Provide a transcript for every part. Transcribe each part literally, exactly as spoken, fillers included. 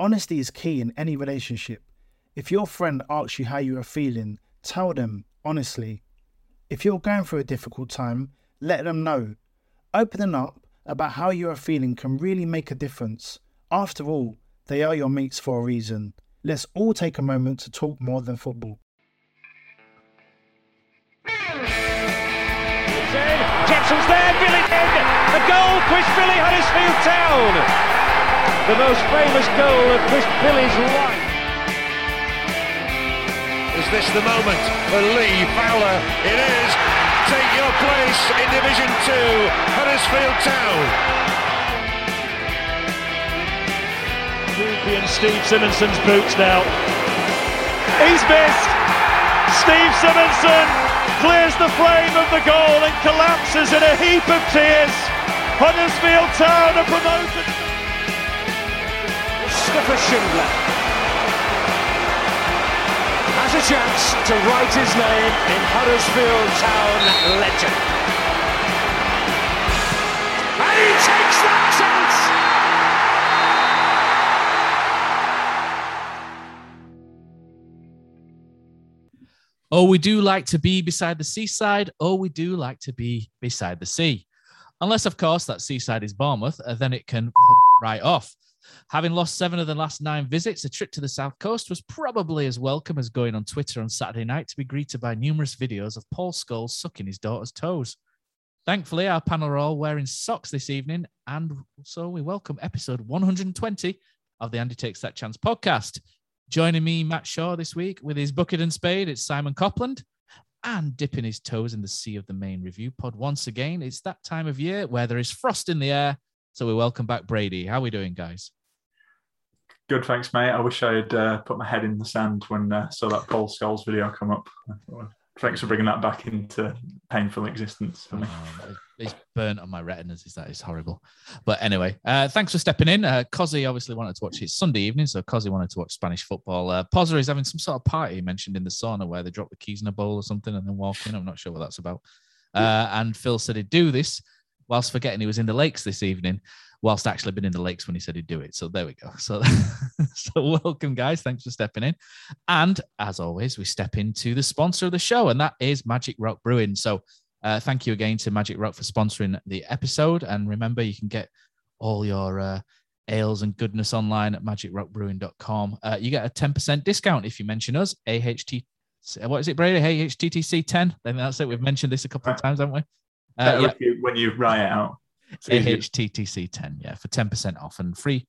Honesty is key in any relationship. If your friend asks you how you are feeling, tell them honestly. If you're going through a difficult time, let them know. Opening up about how you are feeling can really make a difference. After all, they are your mates for a reason. Let's all take a moment to talk more than football. Jepson's there, Billy in. The goal, Chris Billy, Huddersfield Town. The most famous goal of Chris Billy's life. Is this the moment for Lee Fowler? It is. Take your place in Division two, Huddersfield Town. Ruby and Steve Simonson's boots now. He's missed. Steve Simonson clears the frame of the goal and collapses in a heap of tears. Huddersfield Town are promoted. Christopher Schindler has a chance to write his name in Huddersfield Town legend. And he takes that chance! Oh, we do like to be beside the seaside. Oh, we do like to be beside the sea. Unless, of course, that seaside is Bournemouth, then it can right off. Having lost seven of the last nine visits, a trip to the South Coast was probably as welcome as going on Twitter on Saturday night to be greeted by numerous videos of Paul Scholes sucking his daughter's toes. Thankfully, our panel are all wearing socks this evening, and so we welcome episode one hundred twenty of the Andy Takes That Chance podcast. Joining me, Matt Shaw, this week with his bucket and spade, it's Simon Copland. And dipping his toes in the sea of the main review pod once again, it's that time of year where there is frost in the air. So we welcome back Brady. How are we doing, guys? Good, thanks, mate. I wish I had uh, put my head in the sand when I uh, saw that Paul Scholes video come up. Thanks for bringing that back into painful existence for me. Oh, it's burnt on my retinas. Is that is horrible. But anyway, uh, thanks for stepping in. Uh, Cozzy obviously wanted to watch it Sunday evening, so Cozzy wanted to watch Spanish football. Uh, Pozza is having some sort of party he mentioned in the sauna where they drop the keys in a bowl or something and then walk in. I'm not sure what that's about. Uh, and Phil said he'd do this whilst forgetting he was in the lakes this evening, whilst actually been in the lakes when he said he'd do it. So there we go. So, so welcome, guys. Thanks for stepping in. And as always, we step into the sponsor of the show, and that is Magic Rock Brewing. So uh, thank you again to Magic Rock for sponsoring the episode. And remember, you can get all your uh, ales and goodness online at magic rock brewing dot com. Uh, you get a ten percent discount if you mention us, A H T. What is it, Brady? A H T T C ten. Then that's it. We've mentioned this a couple of times, haven't we? Uh, yeah. you, when you write it out. A H T T C ten, yeah, for ten percent off and free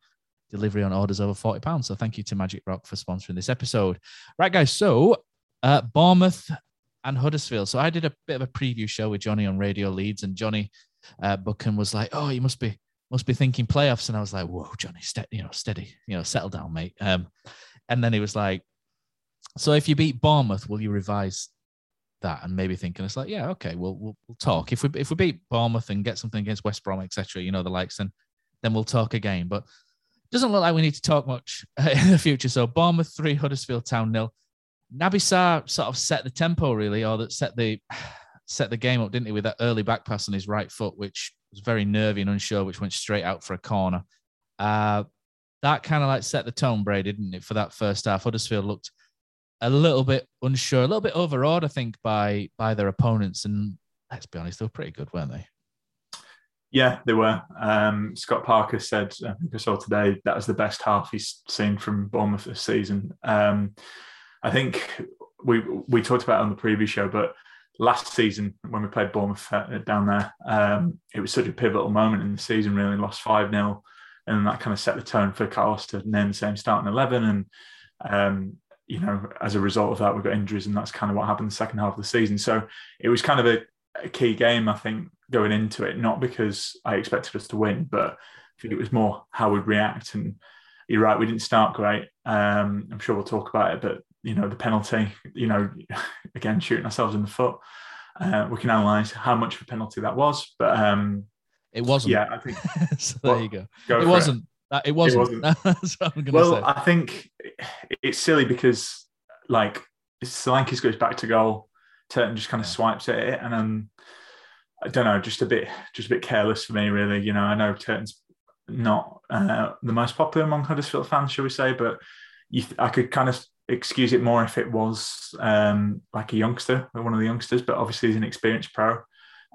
delivery on orders over forty pounds. So thank you to Magic Rock for sponsoring this episode. Right, guys, so uh, Bournemouth and Huddersfield. So I did a bit of a preview show with Johnny on Radio Leeds, and Johnny uh, Buchan was like, oh, you must be must be thinking playoffs. And I was like, whoa, Johnny, ste- you know, steady, you know, settle down, mate. Um, and then he was like, so if you beat Bournemouth, will you revise that and maybe thinking it's like, yeah, okay, we'll, we'll we'll talk if we if we beat Bournemouth and get something against West Brom, et cetera, you know, the likes, and then we'll talk again. But it doesn't look like we need to talk much in the future. So Bournemouth three, Huddersfield Town nil. Naby Sarr sort of set the tempo really, or that set the set the game up, didn't he, with that early back pass on his right foot, which was very nervy and unsure, which went straight out for a corner. Uh, that kind of like set the tone, Bray, didn't it, for that first half? Huddersfield looked a little bit unsure, a little bit overawed, I think, by by their opponents. And let's be honest, they were pretty good, weren't they? Yeah, they were. Um, Scott Parker said, I think I saw today, that was the best half he's seen from Bournemouth this season. Um, I think we we talked about it on the previous show, but last season when we played Bournemouth down there, um, it was such a pivotal moment in the season, really. Lost five nil, and that kind of set the tone for Carlos to name the same starting eleven. And, um, you know, as a result of that, we got injuries, and that's kind of what happened the second half of the season. So it was kind of a, a key game, I think, going into it, not because I expected us to win, but I think it was more how we'd react. And you're right, we didn't start great. Um, I'm sure we'll talk about it, but, you know, the penalty, you know, again, shooting ourselves in the foot. Uh, we can analyse how much of a penalty that was, but... Um, it wasn't. Yeah, I think... so well, there you go. go it, wasn't. It. it wasn't. It wasn't. That's what I'm going to well, say. Well, I think it's silly because, like, Solanke goes back to goal, Turton just kind of swipes at it, and then... I don't know, just a bit, just a bit careless for me, really. You know, I know Turton's not uh, the most popular among Huddersfield fans, shall we say, but you th- I could kind of excuse it more if it was um, like a youngster, or one of the youngsters. But obviously, he's an experienced pro.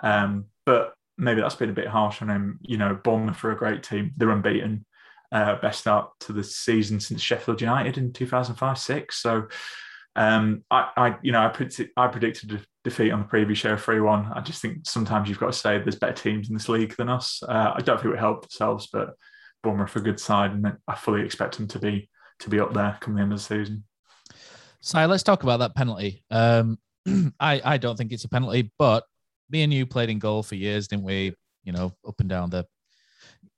Um, but maybe that's been a bit harsh on him. You know, Bournemouth are a great team; they're unbeaten, uh, best start to the season since Sheffield United in two thousand five to six. So. Um, I, I, you know, I, predict, I predicted a defeat on the previous show, three one. I just think sometimes you've got to say there's better teams in this league than us. Uh, I don't think it helped ourselves, but Bournemouth are a good side, and I fully expect them to be to be up there come the end of the season. So let's talk about that penalty. Um, I, I don't think it's a penalty, but me and you played in goal for years, didn't we? You know, up and down the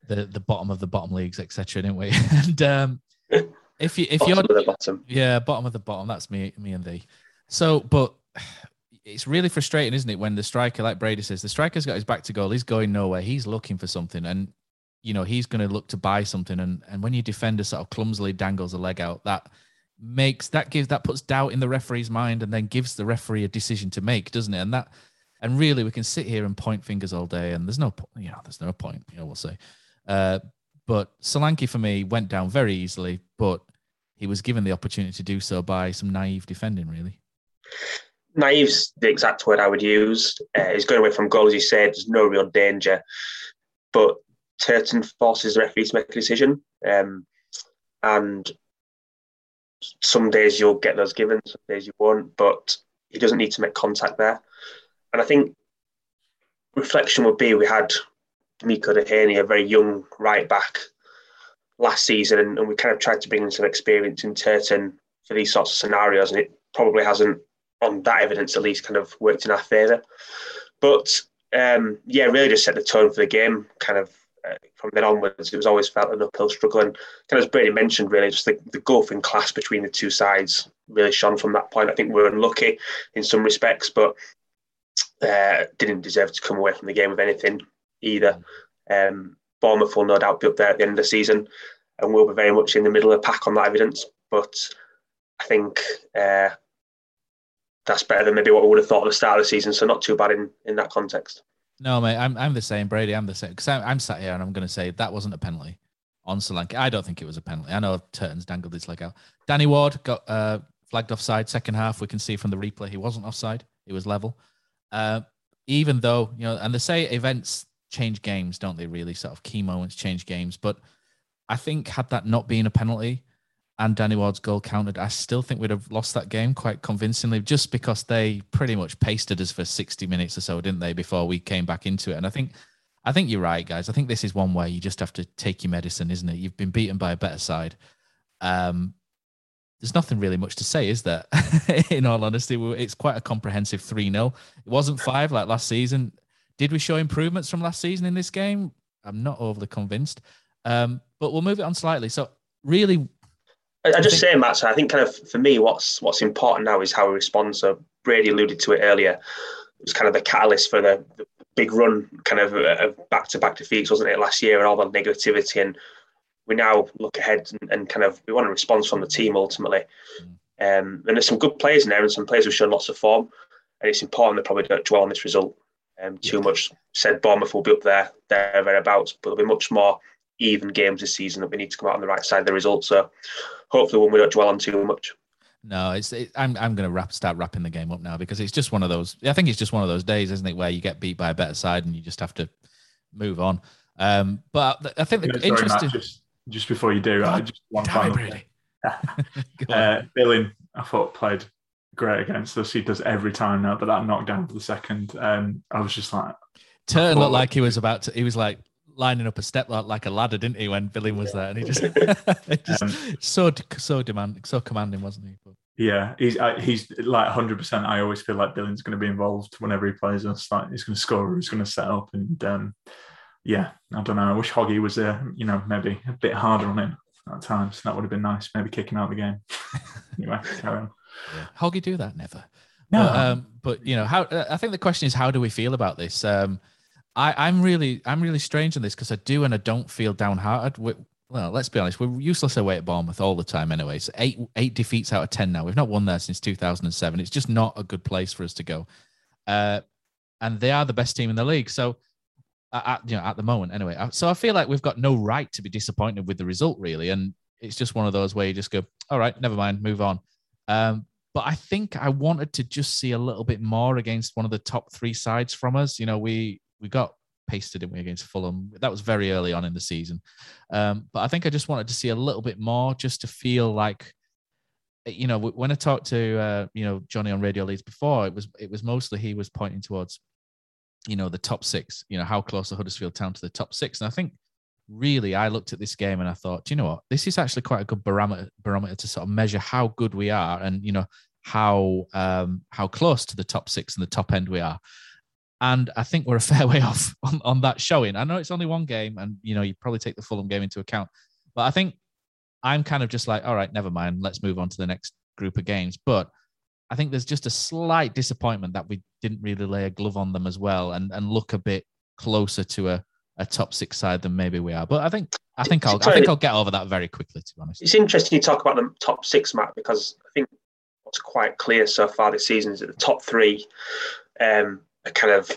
the, the bottom of the bottom leagues, et cetera, didn't we? and um, If you if bottom you're of the bottom. Yeah, bottom of the bottom. That's me, me and thee. So, but it's really frustrating, isn't it, when the striker, like Brady says, the striker's got his back to goal, he's going nowhere, he's looking for something, and you know, he's gonna look to buy something. And and when your defender sort of clumsily dangles a leg out, that makes that gives that puts doubt in the referee's mind, and then gives the referee a decision to make, doesn't it? And that and really we can sit here and point fingers all day, and there's no you know, there's no point, you know, we'll say. Uh But Solanke, for me, went down very easily, but he was given the opportunity to do so by some naive defending, really. Naive's the exact word I would use. Uh, he's going away from goal, as you said. There's no real danger. But Turton forces the referee to make a decision. Um, and some days you'll get those given, some days you won't. But he doesn't need to make contact there. And I think reflection would be we had... Miko Dehaney, a very young right back last season, and, and we kind of tried to bring in some experience in Turton for these sorts of scenarios, and it probably hasn't, on that evidence at least, kind of worked in our favour. But um, yeah, really just set the tone for the game. Kind of uh, from then onwards, it was always felt an uphill struggle, and kind of as Brady mentioned, really just the, the gulf in class between the two sides really shone from that point. I think we were unlucky in some respects, but uh, didn't deserve to come away from the game with anything. Either. Um, Bournemouth will no doubt be up there at the end of the season, and we'll be very much in the middle of the pack on that evidence. But I think uh, that's better than maybe what we would have thought at the start of the season. So not too bad in, in that context. No, mate, I'm I'm the same, Brady. I'm the same because I'm, I'm sat here and I'm going to say that wasn't a penalty on Solanke. I don't think it was a penalty. I know Turton's dangled his leg out. Danny Ward got uh, flagged offside second half. We can see from the replay he wasn't offside. He was level. Uh, even though you know, and they say events. Change games, don't they, really? Sort of key moments change games. But I think had that not been a penalty and Danny Ward's goal counted, I still think we'd have lost that game quite convincingly, just because they pretty much pasted us for sixty minutes or so, didn't they, before we came back into it. And I think I think you're right, guys. I think this is one where you just have to take your medicine, isn't it? You've been beaten by a better side. Um, there's nothing really much to say, is there? In all honesty, it's quite a comprehensive three nil. It wasn't five like last season. Did we show improvements from last season in this game? I'm not overly convinced, um, but we'll move it on slightly. So really... I, I, I just think- say, Matt, so I think kind of for me, what's what's important now is how we respond. So Brady alluded to it earlier. It was kind of the catalyst for the, the big run, kind of uh, back-to-back defeats, wasn't it, last year, and all that negativity. And we now look ahead and, and kind of we want a response from the team, ultimately. Mm. Um, and there's some good players in there and some players who've shown lots of form. And it's important they probably don't dwell on this result. Um, too much said Bournemouth will be up there, there, thereabouts, but there'll be much more even games this season that we need to come out on the right side of the result. So hopefully one we don't dwell on too much. No, it's. It, I'm I'm going to wrap, start wrapping the game up now because it's just one of those, I think it's just one of those days, isn't it, where you get beat by a better side and you just have to move on. Um, but I think the yeah, sorry, interesting. Matt, just, just before you do, God, I just one final. Really. uh, Billing, I thought played great against us. He does every time now, but that knockdown for the second, um, I was just like, Turton looked like he was about to. He was like lining up a step like, like a ladder, didn't he? When Billing was yeah. there, and he just, he just um, so so demanding, so commanding, wasn't he? But, yeah, he's he's like one hundred percent. I always feel like Billing's going to be involved whenever he plays us. Like he's going to score, he's going to set up, and um, yeah, I don't know. I wish Hoggy was there. Uh, you know, maybe a bit harder on him at times. That would have been nice. Maybe kick him out of the game. Anyway, carry on. Yeah. Hoggy do that never. No, but, um, but you know, how I think the question is, how do we feel about this? Um, I, I'm really, I'm really strange on this because I do and I don't feel downhearted. We, well, let's be honest, we're useless away at Bournemouth all the time, anyway. It's eight, eight defeats out of ten now. We've not won there since two thousand seven. It's just not a good place for us to go. Uh, and they are the best team in the league. So, at, you know, at the moment, anyway. So I feel like we've got no right to be disappointed with the result, really. And it's just one of those where you just go, all right, never mind, move on. Um, But I think I wanted to just see a little bit more against one of the top three sides from us. You know, we we got pasted, didn't we, against Fulham? That was very early on in the season. Um, but I think I just wanted to see a little bit more just to feel like, you know, when I talked to, uh, you know, Johnny on Radio Leeds before, it was it was mostly he was pointing towards, you know, the top six, you know, how close are Huddersfield Town to the top six. And I think really I looked at this game and I thought, do you know what, this is actually quite a good barometer barometer to sort of measure how good we are and, you know, how um, how close to the top six and the top end we are. And I think we're a fair way off on, on that showing. I know it's only one game and, you know, you probably take the Fulham game into account. But I think I'm kind of just like, all right, never mind. Let's move on to the next group of games. But I think there's just a slight disappointment that we didn't really lay a glove on them as well and, and look a bit closer to a, a top six side than maybe we are. But I think I think I'll I think I'll get over that very quickly, to be honest. It's interesting you talk about the top six, Matt, because I think what's quite clear so far this season is that the top three um, are kind of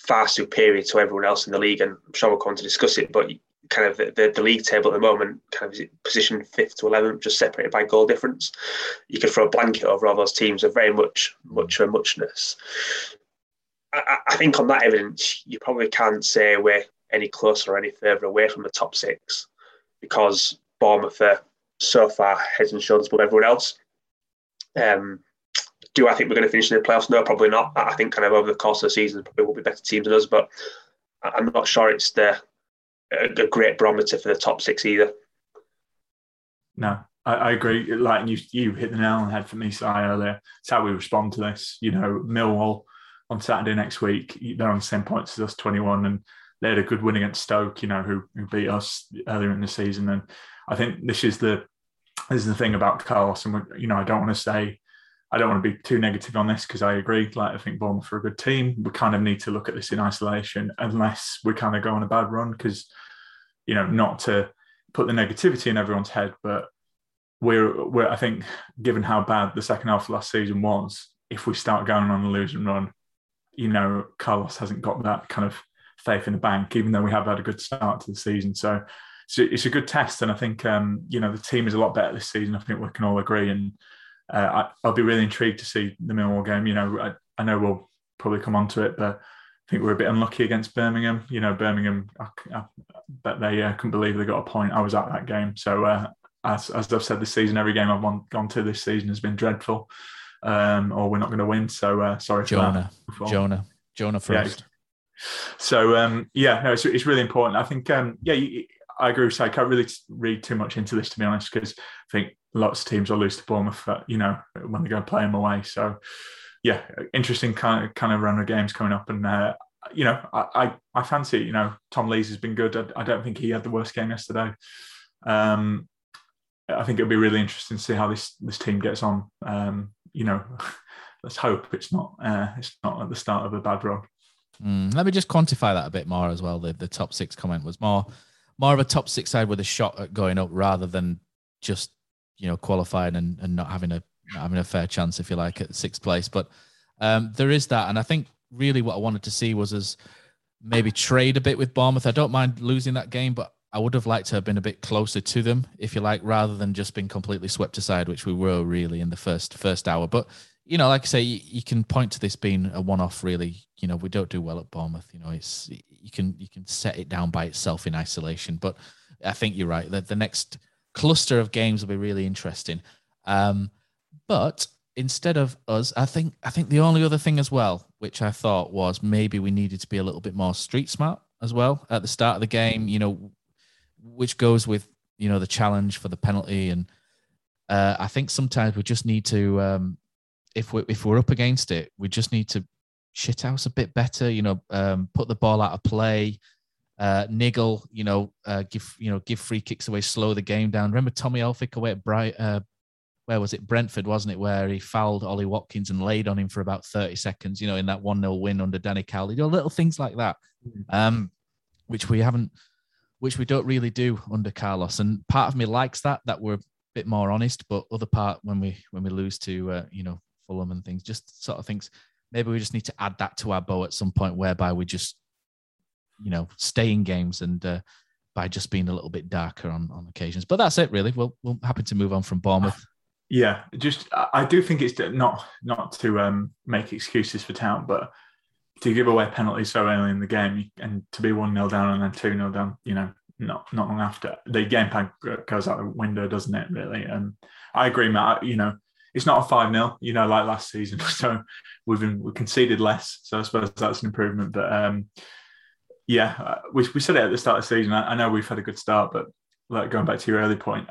far superior to everyone else in the league, and I'm sure we'll come on to discuss it, but kind of the, the, the league table at the moment, kind of position fifth to eleventh, just separated by goal difference. You could throw a blanket over all those teams of very much, much of a muchness. I, I think on that evidence, you probably can't say we're any closer or any further away from the top six because Bournemouth are so far heads and shoulders above everyone else. Um, do I think we're going to finish in the playoffs? No, probably not. I think kind of over the course of the season, probably will be better teams than us, but I'm not sure it's the a great barometer for the top six either. No, I, I agree. Like you, you hit the nail on the head for me, Si, earlier. It's how we respond to this. You know, Millwall on Saturday next week, they're on the same points as us, twenty-one, and they had a good win against Stoke, you know, who, who beat us earlier in the season. And I think this is the this is the thing about Carlos. And, you know, I don't want to say, I don't want to be too negative on this because I agree. Like, I think Bournemouth are a good team. We kind of need to look at this in isolation unless we kind of go on a bad run because, you know, not to put the negativity in everyone's head, but we're, we're I think, given how bad the second half of last season was, if we start going on a losing run, you know, Carlos hasn't got that kind of faith in the bank, even though we have had a good start to the season. So, so it's a good test. And I think, um, you know, the team is a lot better this season. I think we can all agree. And uh, I, I'll be really intrigued to see the Millwall game. You know, I, I know we'll probably come on to it, but I think we're a bit unlucky against Birmingham. You know, Birmingham, I, I bet they uh, couldn't believe they got a point. I was at that game. So uh, as, as I've said this season, every game I've won, gone to this season has been dreadful um, or we're not going to win. So uh, sorry for Jonah, that. Jonah, Jonah first. Yeah, So, um, yeah, no, it's, it's really important. I think, um, yeah, you, I agree with you. I can't really read too much into this, to be honest, because I think lots of teams will lose to Bournemouth, you know, when they go and play them away. So, yeah, interesting kind of, kind of run of games coming up. And, uh, you know, I, I, I fancy it. You know, Tom Lees has been good. I, I don't think he had the worst game yesterday. Um, I think it'll be really interesting to see how this, this team gets on. Um, you know, let's hope it's not, uh, it's not at the start of a bad run. Mm, let me just quantify that a bit more as well. The the top six comment was more more of a top six side with a shot at going up rather than just, you know, qualifying and, and not having a not having a fair chance, if you like, at sixth place. But um, there is that. And I think really what I wanted to see was us maybe trade a bit with Bournemouth. I don't mind losing that game, but I would have liked to have been a bit closer to them, if you like, rather than just being completely swept aside, which we were really in the first first hour. But you know, like I say, you, you can point to this being a one-off, really. You know, we don't do well at Bournemouth. You know, it's you can you can set it down by itself in isolation. But I think you're right. The, the next cluster of games will be really interesting. Um, but instead of us, I think I think the only other thing as well, which I thought was maybe we needed to be a little bit more street smart as well at the start of the game, you know, which goes with, you know, the challenge for the penalty. And uh, I think sometimes we just need to, um, if, we, if we're up against it, we just need to shithouse a bit better, you know, um, put the ball out of play, uh, niggle, you know, uh, give, you know, give free kicks away, slow the game down. Remember Tommy Elphick away at Bright, uh, where was it? Brentford, wasn't it? Where he fouled Ollie Watkins and laid on him for about thirty seconds, you know, in that one nil win under Danny Cowley, you know, little things like that, um, which we haven't, which we don't really do under Carlos. And part of me likes that, that we're a bit more honest, but other part when we, when we lose to, uh, you know, Fulham and things, just sort of thinks maybe we just need to add that to our bow at some point, whereby we just, you know, stay in games and uh, by just being a little bit darker on, on occasions. But that's it really. We'll, we'll happen to move on from Bournemouth. Yeah. Just, I do think it's not, not to um, make excuses for Town, but to give away penalties so early in the game and to be one nil down and then two nil down, you know, not not long after, the game plan goes out the window, doesn't it, really? And I agree, Matt, you know, it's not a five nil, you know, like last season. So we've been, we conceded less. So I suppose that's an improvement. But um, yeah, we, we said it at the start of the season. I, I know we've had a good start, but like going back to your early point,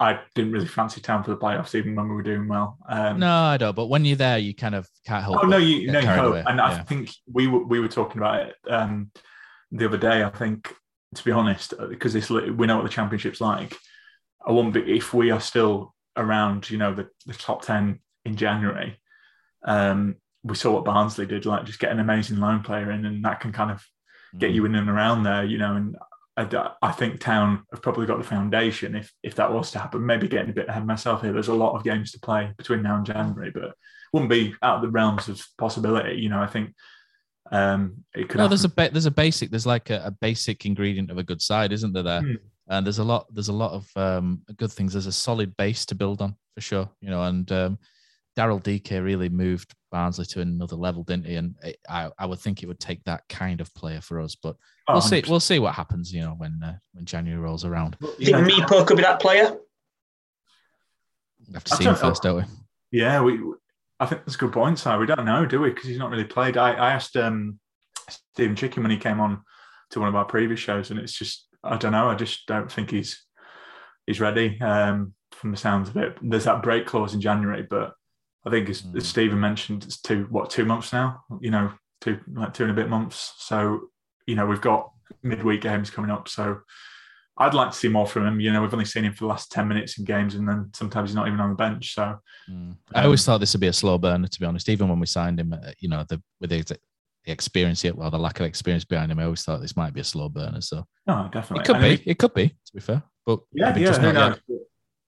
I didn't really fancy Town for the playoffs, even when we were doing well. Um, no, I don't. But when you're there, you kind of can't help. Oh no, you no, you hope. And yeah. I think we were, we were talking about it um, the other day. I think, to be honest, because this, we know what the championship's like. I won't be, if we are still around, you know, the, the top ten in January. Um, we saw what Barnsley did, like just get an amazing loan player in, and that can kind of get you in and around there, you know, and. I think Town have probably got the foundation if if that was to happen. Maybe getting a bit ahead of myself here. There's a lot of games to play between now and January, but wouldn't be out of the realms of possibility. You know, I think um, it could. No, happen. there's a ba- there's a basic there's like a, a basic ingredient of a good side, isn't there? There, mm. and there's a lot there's a lot of um, good things. There's a solid base to build on for sure. You know, and um, Daryl D K really moved Barnsley to another level, didn't he? And it, I, I would think it would take that kind of player for us, but we'll one hundred percent. see. We'll see what happens, you know, when uh, when January rolls around. You think Meepo could be that player? We have to I see him first, don't we? Yeah, we. I think that's a good point, Si. We don't know, do we? Because he's not really played. I, I asked um, Stephen Chicken when he came on to one of our previous shows, and it's just I don't know. I just don't think he's he's ready. Um, from the sounds of it, there's that break clause in January, but. I think as, as Stephen mentioned, it's two what two months now. You know, two like two and a bit months. So you know, we've got midweek games coming up. So I'd like to see more from him. You know, we've only seen him for the last ten minutes in games, and then sometimes he's not even on the bench. So mm. I always thought this would be a slow burner, to be honest. Even when we signed him, you know, the with the, the experience yet, well, the lack of experience behind him, I always thought this might be a slow burner. So no, definitely, it could and be. It could be. To be fair, but yeah, maybe yeah, just not yet.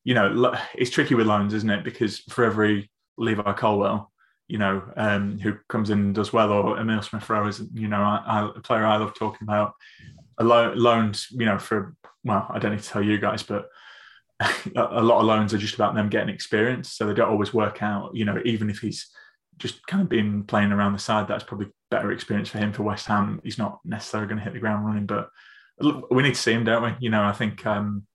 You know, it's tricky with loans, isn't it? Because for every Levi Colwell, you know, um, who comes in and does well, or Emile Smith-Rowe is, you know, I, I, a player I love talking about. A lo- loans, you know, for, well, I don't need to tell you guys, but a, a lot of loans are just about them getting experience. So they don't always work out, you know, even if he's just kind of been playing around the side, that's probably better experience for him for West Ham. He's not necessarily going to hit the ground running, but look, we need to see him, don't we? You know, I think um,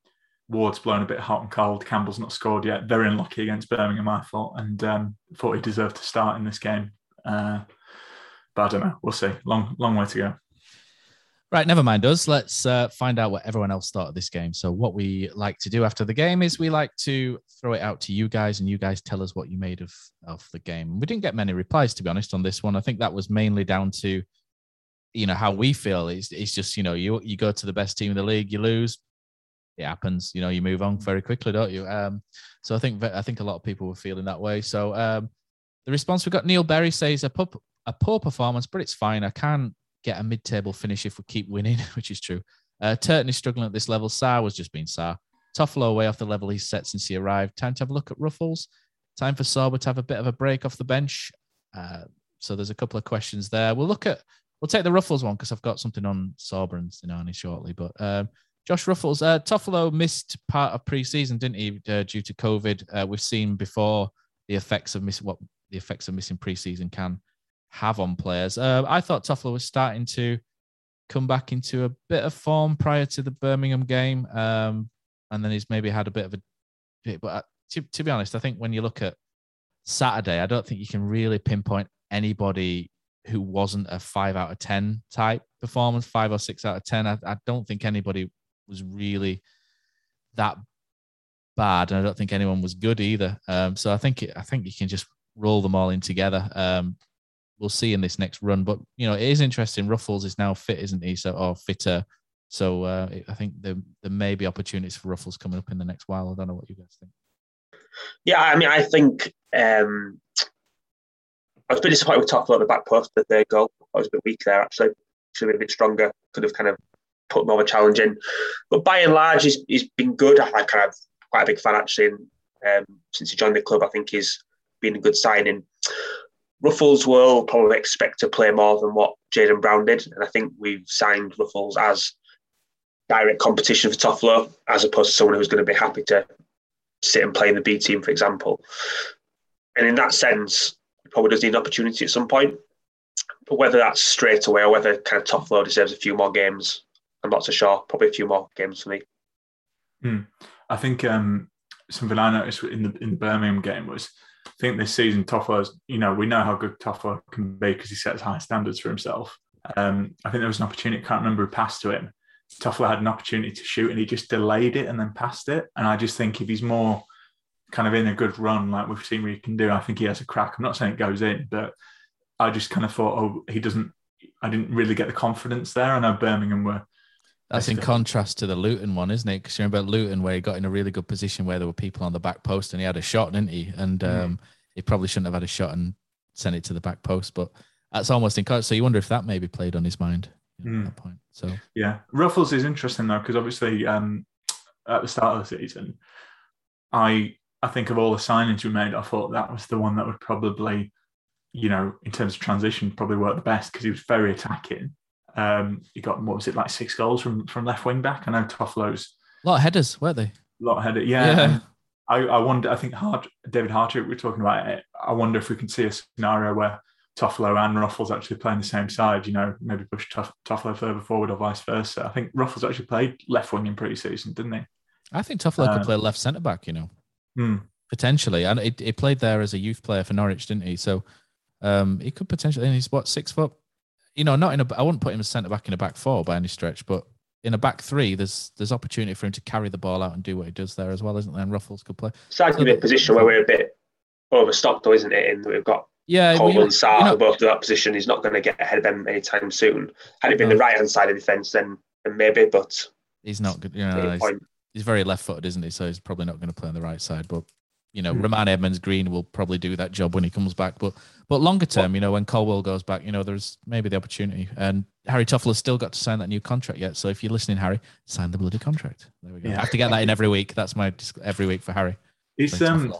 Ward's blown a bit hot and cold. Campbell's not scored yet. Very unlucky against Birmingham, I thought, and um, thought he deserved to start in this game. Uh, but I don't know. We'll see. Long, long way to go. Right, never mind us. Let's uh, find out what everyone else thought of this game. So what we like to do after the game is we like to throw it out to you guys, and you guys tell us what you made of, of the game. We didn't get many replies, to be honest, on this one. I think that was mainly down to, you know, how we feel. It's, it's just, you know, you you go to the best team in the league, you lose. It happens, you know, you move on very quickly, don't you? Um, so I think I think a lot of people were feeling that way. So um, the response we got, Neil Berry says, a, pub, a poor performance, but it's fine. I can get a mid-table finish if we keep winning, which is true. Uh, Turton is struggling at this level. Sarr was just being Sarr. Toffolo way off the level he's set since he arrived. Time to have a look at Ruffles. Time for Sorba to have a bit of a break off the bench. Uh, so there's a couple of questions there. We'll look at, we'll take the Ruffles one because I've got something on Sorba and Sinani shortly, but... Um, Josh Ruffles, uh, Toffolo missed part of pre-season, didn't he, uh, due to COVID? Uh, we've seen before the effects of miss, what the effects of missing pre-season can have on players. Uh, I thought Toffolo was starting to come back into a bit of form prior to the Birmingham game. Um, and then he's maybe had a bit of a... But to, to be honest, I think when you look at Saturday, I don't think you can really pinpoint anybody who wasn't a five out of ten type performance, five or six out of ten. I, I don't think anybody was really that bad. And I don't think anyone was good either. Um, so I think it, I think you can just roll them all in together. Um, we'll see in this next run. But, you know, it is interesting. Ruffles is now fit, isn't he? So, or fitter. So uh, I think there, there may be opportunities for Ruffles coming up in the next while. I don't know what you guys think. Yeah, I mean, I think... Um... I was a bit disappointed with Toffolo at the back post, the third goal. I was a bit weak there, actually. Should have been a bit stronger. Could have kind of put more of a challenge in. But by and large, he's, he's been good. I'm kind of quite a big fan, actually. And, um, since he joined the club, I think he's been a good signing. Ruffles will probably expect to play more than what Jayden Brown did. And I think we've signed Ruffles as direct competition for Toffolo, as opposed to someone who's going to be happy to sit and play in the B team, for example. And in that sense... probably does need an opportunity at some point, but whether that's straight away or whether kind of Toffolo deserves a few more games, I'm not so sure. Probably a few more games for me. Mm. I think um, something I noticed in the in the Birmingham game was, I think this season Toffolo's, you know, we know how good Toffolo can be because he sets high standards for himself. Um, I think there was an opportunity, I can't remember who passed to him. Toffolo had an opportunity to shoot and he just delayed it and then passed it. And I just think if he's more kind of in a good run, like we've seen what he can do, I think he has a crack. I'm not saying it goes in, but I just kind of thought, oh, he doesn't, I didn't really get the confidence there. I know Birmingham were... That's in contrast to the Luton one, isn't it? Because you remember Luton where he got in a really good position where there were people on the back post and he had a shot, didn't he? And um, mm. he probably shouldn't have had a shot and sent it to the back post, but that's almost in contrast. So you wonder if that maybe played on his mind mm. at that point. So yeah. Ruffles is interesting though, because obviously um, at the start of the season, I... I think of all the signings we made, I thought that was the one that would probably, you know, in terms of transition, probably work the best because he was very attacking. Um, he got, what was it, like six goals from, from left wing back? I know Toffolo's... A lot of headers, weren't they? A lot of headers, yeah. yeah. I, I wonder, I think Hard, David Hartree, we were talking about it, I wonder if we can see a scenario where Toffolo and Ruffles actually playing the same side, you know, maybe push Toff, Toffolo further forward or vice versa. I think Ruffles actually played left wing in pre-season, didn't he? I think Toffolo um, could play left centre-back, you know. Mm. Potentially, and he, he played there as a youth player for Norwich, didn't he? So um, he could potentially. And he's what, six foot? You know, not in a. I wouldn't put him as centre back in a back four by any stretch, but in a back three, there's there's opportunity for him to carry the ball out and do what he does there as well, isn't there? And Ruffles could play. It's actually so a bit position where we're a bit overstocked, though, isn't it? In that we've got yeah, Cole and Sarr, you know, both to that position. He's not going to get ahead of them anytime soon. Had it been no. the right hand side of defence, then, then maybe, but he's not good. You know, he's very left-footed, isn't he? So he's probably not going to play on the right side. But, you know, mm. Roman Edmonds-Green will probably do that job when he comes back. But but longer term, you know, when Colwell goes back, you know, there's maybe the opportunity. And Harry Toffolo's still got to sign that new contract yet. So if you're listening, Harry, sign the bloody contract. There we go. Yeah. I have to get that in every week. That's my every week for Harry. It's um,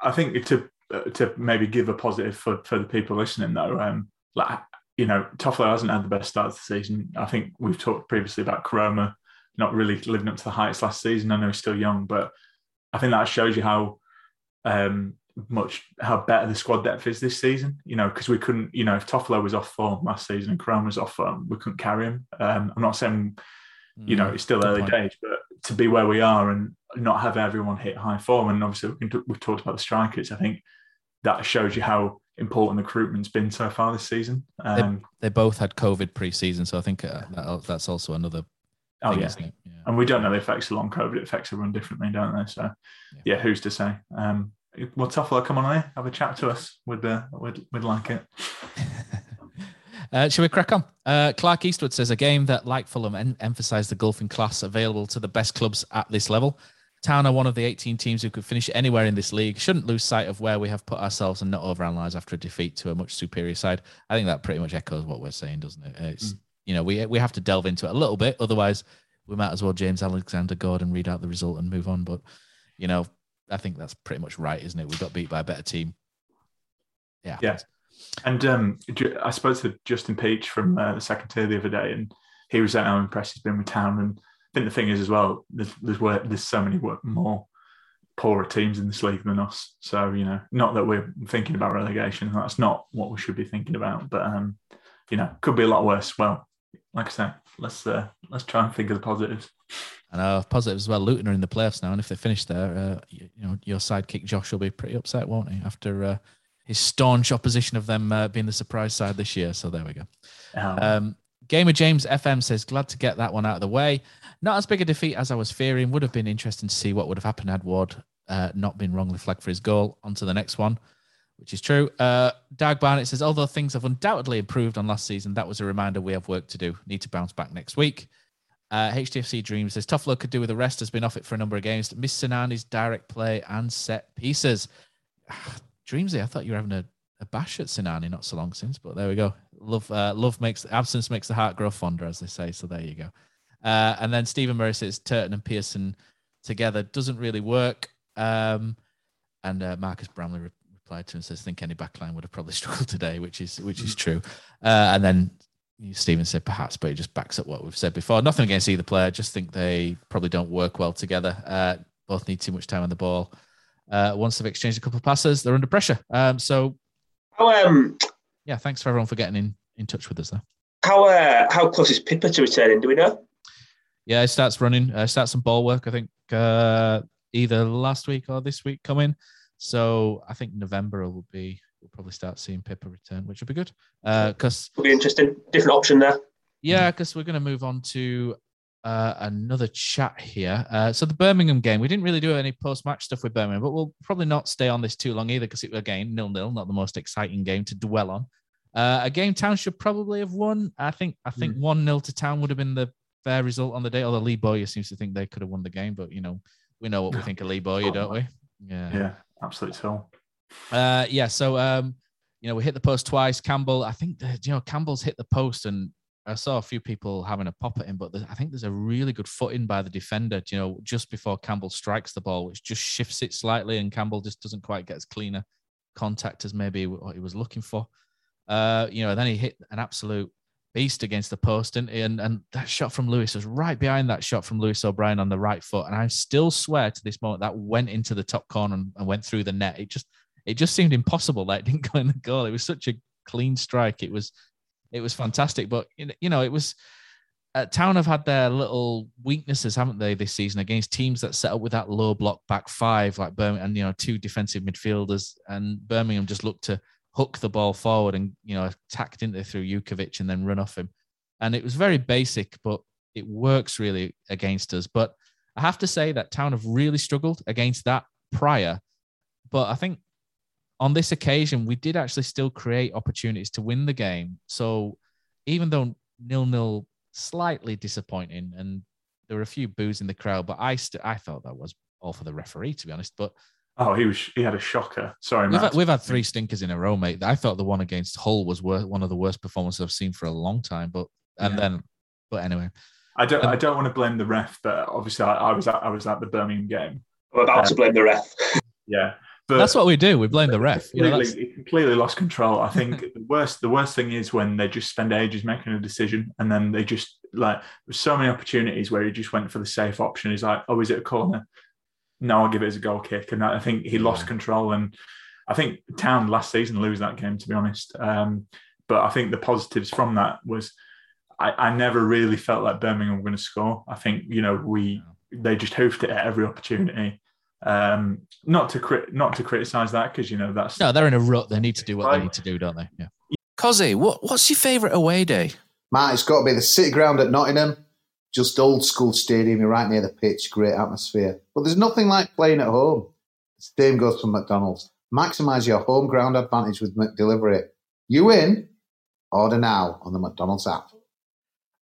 I think to to maybe give a positive for, for the people listening, though, um, like, you know, Toffolo hasn't had the best start of the season. I think we've talked previously about Coroma not really living up to the heights last season. I know he's still young, but I think that shows you how um, much, how better the squad depth is this season, you know, because we couldn't, you know, if Toffolo was off form last season and Corona was off form, we couldn't carry him. Um, I'm not saying, you know, it's still mm, early days, but to be where we are and not have everyone hit high form, and obviously we can t- we've talked about the strikers, I think that shows you how important recruitment's been so far this season. Um, they, they both had COVID pre-season, so I think uh, that, that's also another Oh, thing, yeah. Isn't it? Yeah. And we don't know the effects of long COVID. It affects everyone differently, don't they? So, yeah, yeah who's to say? Um, well, Toffolo, come on here. Have a chat to us. We'd, uh, we'd, we'd like it. uh, shall we crack on? Uh, Clark Eastwood says, a game that, like Fulham, en- emphasised the golfing class available to the best clubs at this level. Town are one of the eighteen teams who could finish anywhere in this league. Shouldn't lose sight of where we have put ourselves and not overanalyse after a defeat to a much superior side. I think that pretty much echoes what we're saying, doesn't it? It's... Mm. You know, we we have to delve into it a little bit. Otherwise, we might as well James Alexander Gordon read out the result and move on. But, you know, I think that's pretty much right, isn't it? We got beat by a better team. Yeah. Yeah. And um, I spoke to Justin Peach from uh, the second tier the other day, and he was saying how impressed he's been with Town. And I think the thing is as well, there's there's, work, there's so many work, more poorer teams in this league than us. So, you know, not that we're thinking about relegation. That's not what we should be thinking about. But, um, you know, could be a lot worse. Well, like I said, let's uh, let's try and figure the positives. I know, positives as well. Luton are in the playoffs now, and if they finish there, uh, you, you know, your sidekick Josh will be pretty upset, won't he? After uh, his staunch opposition of them uh, being the surprise side this year. So there we go. Um, um, Gamer James F M says, glad to get that one out of the way. Not as big a defeat as I was fearing. Would have been interesting to see what would have happened had Ward uh, not been wrongly flagged for his goal. On to the next one, which is true. Uh, Dag Barnett says, although things have undoubtedly improved on last season, that was a reminder we have work to do. Need to bounce back next week. Uh, H D F C Dreams says, Toffolo could do with a rest, has been off it for a number of games. Miss Sinani's direct play and set pieces. Dreamsy, I thought you were having a, a bash at Sinani not so long since, but there we go. Love uh, love makes, absence makes the heart grow fonder, as they say, so there you go. Uh, and then Stephen Murray says, Turton and Pedersen together doesn't really work. Um, and uh, Marcus Bramley re- replied to him and says, think any backline would have probably struggled today, which is which is true. Uh, and then Stephen said perhaps, but he just backs up what we've said before. Nothing against either player, just think they probably don't work well together. Uh, both need too much time on the ball. Uh, once they've exchanged a couple of passes, they're under pressure. Um, so, how, um, yeah, thanks for everyone for getting in, in touch with us there. How uh, how close is Pipa to returning? Do we know? Yeah, it starts running. Uh, starts some ball work, I think, uh, either last week or this week coming. So I think November will be. We'll probably start seeing Pipa return, which will be good. Because uh, it'll be interesting. Different option there. Yeah, because we're going to move on to uh, another chat here. Uh, so the Birmingham game, we didn't really do any post-match stuff with Birmingham, but we'll probably not stay on this too long either, because it again nil-nil, not the most exciting game to dwell on. Uh, a game Town should probably have won. I think. I think one nil to Town would have been the fair result on the day. Although Lee Boyer seems to think they could have won the game, but you know, we know what we think of Lee Boyer, don't we? Yeah. Yeah. Absolutely so. Uh, yeah. So, um, you know, we hit the post twice. Campbell, I think, the, you know, Campbell's hit the post, and I saw a few people having a pop at him, but I think there's a really good footing by the defender, you know, just before Campbell strikes the ball, which just shifts it slightly, and Campbell just doesn't quite get as clean a contact as maybe what he was looking for. Uh, you know, and then he hit an absolute beast against the post, didn't he? And, and that shot from Lewis was right behind that shot from Lewis O'Brien on the right foot. And I still swear to this moment that went into the top corner and, and went through the net. It just, it just seemed impossible that it didn't go in the goal. It was such a clean strike. It was, it was fantastic. But, you know, it was, uh, Town have had their little weaknesses, haven't they, this season, against teams that set up with that low block back five, like Birmingham, and, you know, two defensive midfielders, and Birmingham just looked to hook the ball forward and, you know, attacked into through Jukovic and then run off him. And it was very basic, but it works really against us. But I have to say that Town have really struggled against that prior. But I think on this occasion, we did actually still create opportunities to win the game. So even though nil-nil, slightly disappointing, and there were a few boos in the crowd, but I st- I thought that was all for the referee, to be honest. But Oh, he was—he had a shocker. Sorry, Matt. We've had, we've had three stinkers in a row, mate. I thought the one against Hull was wor- one of the worst performances I've seen for a long time. But and yeah. then, but anyway, I don't—I um, don't want to blame the ref, but obviously I, I was—I was at the Birmingham game. We're about uh, to blame the ref. Yeah, but that's what we do. We blame the ref. You know, he completely lost control. I think the worst—the worst thing is when they just spend ages making a decision, and then they just like there's so many opportunities where he just went for the safe option. He's like, "Oh, is it a corner?" No, I'll give it as a goal kick. And I think he lost yeah. control. And I think Town last season lose that game, to be honest. Um, but I think the positives from that was I, I never really felt like Birmingham were going to score. I think, you know, we they just hoofed it at every opportunity. Um, not to cri- not to criticise that, because, you know, that's... No, they're in a rut. They need to do what like, they need to do, don't they? Yeah. Cozzy, what, what's your favourite away day? Matt, it's got to be the City Ground at Nottingham. Just old school stadium, you're right near the pitch, great atmosphere. But there's nothing like playing at home. The same goes for McDonald's. Maximise your home ground advantage with McDelivery. You in? Order now on the McDonald's app.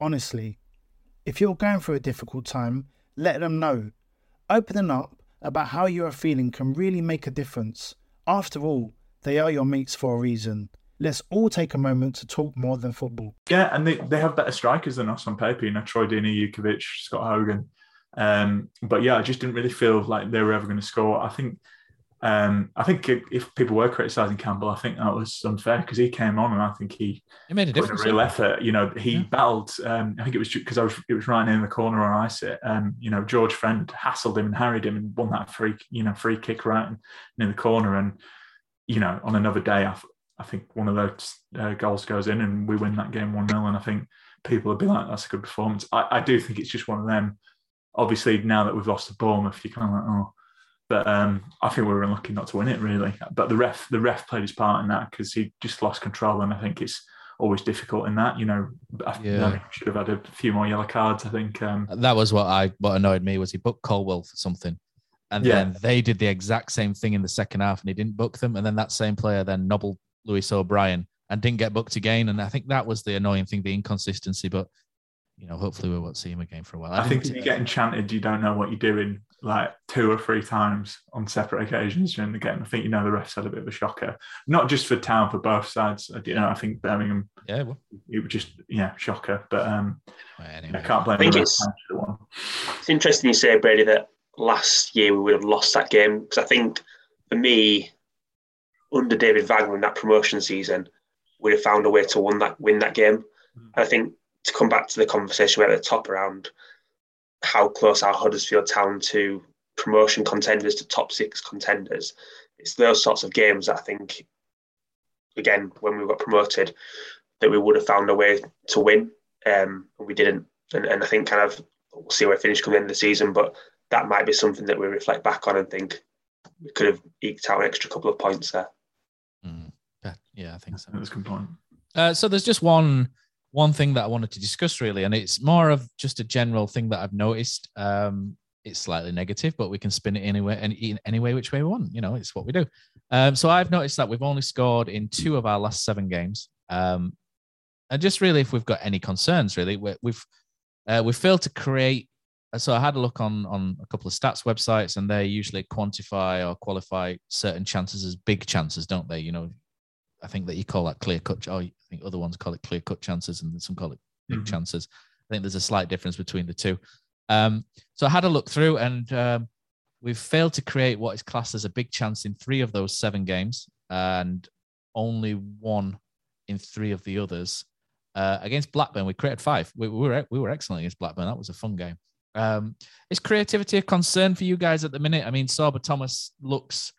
honestly. If you're going through a difficult time, let them know. Opening up about how you are feeling can really make a difference. After all, they are your mates for a reason. let's all take a moment to talk more than football. Yeah, and they, they have better strikers than us on paper, you know, Troy Deeney, Jukovic, Scott Hogan. Um, but yeah, I just didn't really feel like they were ever going to score. I think um, I think if people were criticising Campbell, I think that was unfair because he came on and I think he, he made a difference. A real effort. You know, he yeah. battled. Um, I think it was because I was it was right near the corner where I sit. Um, you know, George Friend hassled him and harried him and won that free, you know, free kick right near the corner. And you know, on another day, I, I think one of those uh, goals goes in and we win that game one nil. And I think people would be like, "That's a good performance." I, I do think it's just one of them. Obviously, now that we've lost to Bournemouth, you're kind of like, oh. But um, I think we were unlucky not to win it, really. But the ref the ref played his part in that because he just lost control, and I think it's always difficult in that. You know, I yeah. think we should have had a few more yellow cards, I think. Um, that was what I what annoyed me, was he booked Colwell for something. And yeah. then they did the exact same thing in the second half, and he didn't book them. And then that same player then nobbled Lewis O'Brien and didn't get booked again. And I think that was the annoying thing, the inconsistency. But you know, hopefully we won't see him again for a while. I, I think if you get enchanted, you don't know what you're doing like two or three times on separate occasions during the game. I think, you know, the refs had a bit of a shocker, not just for Town, for both sides. You know, I think Birmingham, yeah, well, it was just, yeah, shocker. But um, anyway. I can't blame I think the it's, one. It's interesting you say, Brady, that last year we would have lost that game. Because I think, for me, under David Wagner in that promotion season, we'd have found a way to win that, win that game. Mm. And I think, to come back to the conversation we had at the top around how close are Huddersfield Town to promotion contenders, to top six contenders, it's those sorts of games that I think, again, when we got promoted, that we would have found a way to win, um, and we didn't. And, and I think kind of we'll see where we finish coming in the season, but that might be something that we reflect back on and think we could have eked out an extra couple of points there. Mm, that, yeah, I think so. That's a good point. Uh, so there's just one... One thing that I wanted to discuss, really, and it's more of just a general thing that I've noticed. Um, it's slightly negative, but we can spin it anywhere and in any way which way we want. You know, it's what we do. Um, so I've noticed that we've only scored in two of our last seven games, um, and just really, if we've got any concerns, really, we've uh, we failed to create. So I had a look on on a couple of stats websites, and they usually quantify or qualify certain chances as big chances, don't they? You know. I think that you call that clear-cut. Oh, I think other ones call it clear-cut chances and some call it big mm-hmm. chances. I think there's a slight difference between the two. Um, so I had a look through and um, we've failed to create what is classed as a big chance in three of those seven games and only one in three of the others. Uh, against Blackburn, we created five. We, we, were, we were excellent against Blackburn. That was a fun game. Um, is creativity a concern for you guys at the minute? I mean, Sorba Thomas looks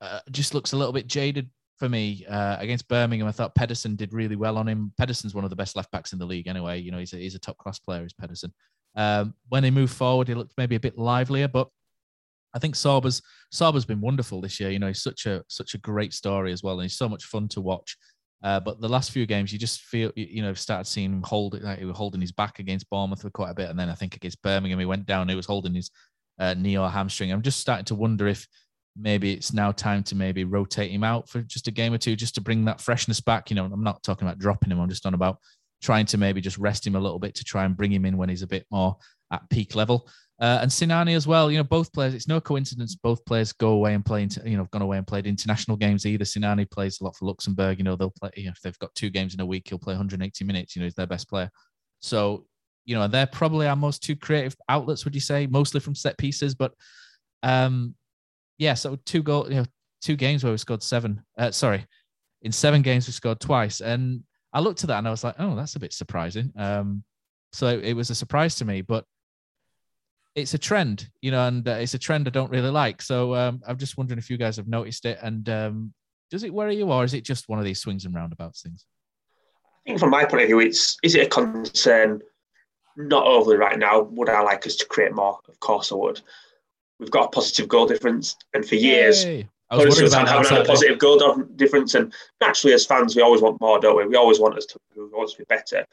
uh, just looks a little bit jaded. For me, uh, against Birmingham, I thought Pedersen did really well on him. Pedersen's one of the best left-backs in the league anyway. You know, he's a, he's a top-class player, is Pedersen. Um, when he moved forward, he looked maybe a bit livelier, but I think Sorba's Sorba's been wonderful this year. You know, he's such a such a great story as well, and he's so much fun to watch. Uh, but the last few games, you just feel, you know, started seeing him hold it, like he was holding his back against Bournemouth for quite a bit, and then I think against Birmingham, he went down, he was holding his uh, knee or hamstring. I'm just starting to wonder if maybe it's now time to maybe rotate him out for just a game or two, just to bring that freshness back. You know, I'm not talking about dropping him. I'm just on about trying to maybe just rest him a little bit to try and bring him in when he's a bit more at peak level. Uh, and Sinani as well, you know, both players, it's no coincidence. Both players go away and play, into, you know, gone away and played international games either. Sinani plays a lot for Luxembourg. You know, they'll play, you know, if they've got two games in a week, he'll play one hundred eighty minutes. You know, he's their best player. So, you know, they're probably our most two creative outlets, would you say, mostly from set pieces, but, um, yeah, so two goal, you know, two games where we scored seven. Uh, sorry, in seven games we scored twice, and I looked at that and I was like, "Oh, that's a bit surprising." Um, so it, it was a surprise to me, but it's a trend, you know, and uh, it's a trend I don't really like. So um, I'm just wondering if you guys have noticed it, and um, does it worry you, or is it just one of these swings and roundabouts things? I think, from my point of view, it's is it a concern? Not overly right now. Would I like us to create more? Of course, I would. We've got a positive goal difference, and for years, I was worried about having a positive goal difference. And naturally, as fans, we always want more, don't we? We always want us to improve, we always be better.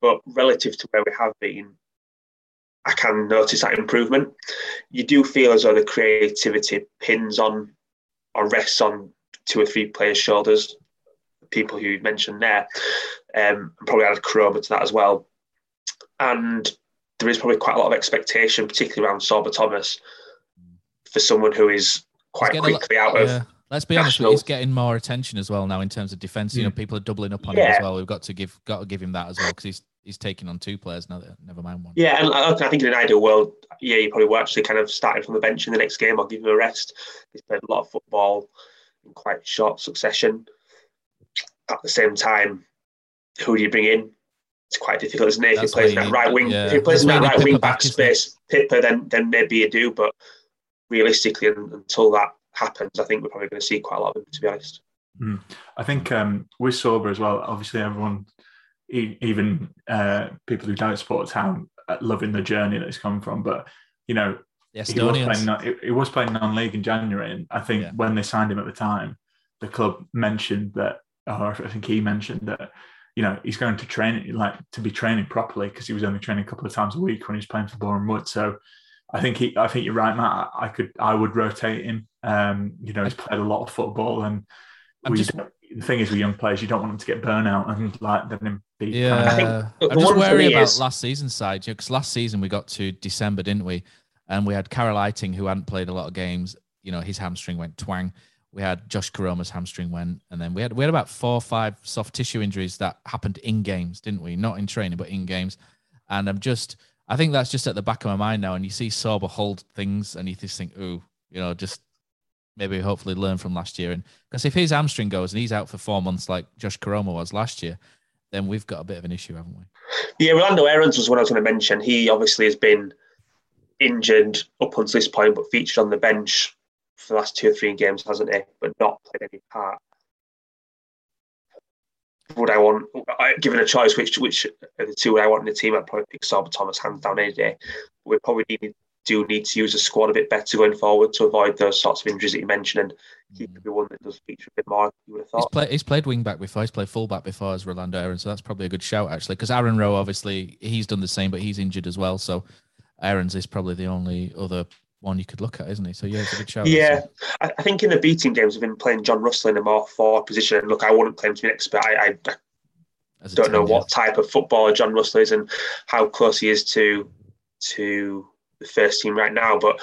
But relative to where we have been, I can notice that improvement. You do feel as though the creativity pins on or rests on two or three players' shoulders, the people who you mentioned there, um, and probably added Croma to that as well. And there is probably quite a lot of expectation, particularly around Sorba Thomas, for someone who is quite quickly lot, out of yeah, Let's be honest, he's getting more attention as well now in terms of defence. Mm. You know, people are doubling up on yeah. him as well. We've got to give got to give him that as well, because he's he's taking on two players now. Never mind one. Yeah, and I think in an ideal world, yeah, you probably will actually kind of start him from the bench in the next game or give him a rest. He's played a lot of football in quite short succession. At the same time, who do you bring in? It's quite difficult, isn't it? If he plays in that right wing, if he plays in that right wing back space, Pipa, then then maybe you do. But realistically, until that happens, I think we're probably going to see quite a lot of them, to be honest. Mm. I think um, with Sorba as well, obviously everyone, e- even uh, people who don't support Town, uh, loving the journey that he's come from. But, you know, yes, he, was playing non- he, he was playing non-league in January, and I think yeah. when they signed him at the time, the club mentioned that, or I think he mentioned that, you know, he's going to train, like to be training properly, because he was only training a couple of times a week when he was playing for Bournemouth. So I think he, I think you're right, Matt. I could, I would rotate him. Um, you know, he's played a lot of football, and we, just, the thing is with young players, you don't want them to get burnout and like then be. Yeah, kind of, I think, I'm just worried about is... last season's side, because you know, last season we got to December, didn't we? And we had Carol Eiting, who hadn't played a lot of games. You know, his hamstring went twang. We had Josh Caroma's hamstring went, and then we had we had about four or five soft tissue injuries that happened in games, didn't we? Not in training, but in games. And I'm just. I think that's just at the back of my mind now, and you see Sorba hold things, and you just think, ooh, you know, just maybe hopefully learn from last year. And because if his hamstring goes and he's out for four months like Josh Caroma was last year, then we've got a bit of an issue, haven't we? Yeah, Rolando Aarons was what I was going to mention. He obviously has been injured up until this point, but featured on the bench for the last two or three games, hasn't he? But not played any part. Would I want, given a choice, which which of the two would I want in the team? I'd probably pick Sorba Thomas hands down any day. We probably need, do need to use the squad a bit better going forward to avoid those sorts of injuries that you mentioned. And he could be one that does feature a bit more. You would have thought. He's, play, he's played wing back before. He's played full back before as Rolando Aarons, so that's probably a good shout actually. Because Aaron Rowe, obviously, he's done the same, but he's injured as well. So Aarons is probably the only other one you could look at, isn't he? So yeah, it's a good shout. Yeah, I, I think in the B team games, we've been playing John Russell in a more forward position. And look, I wouldn't claim to be an expert. I, I As don't team, know what yeah. type of footballer John Russell is and how close he is to to the first team right now. But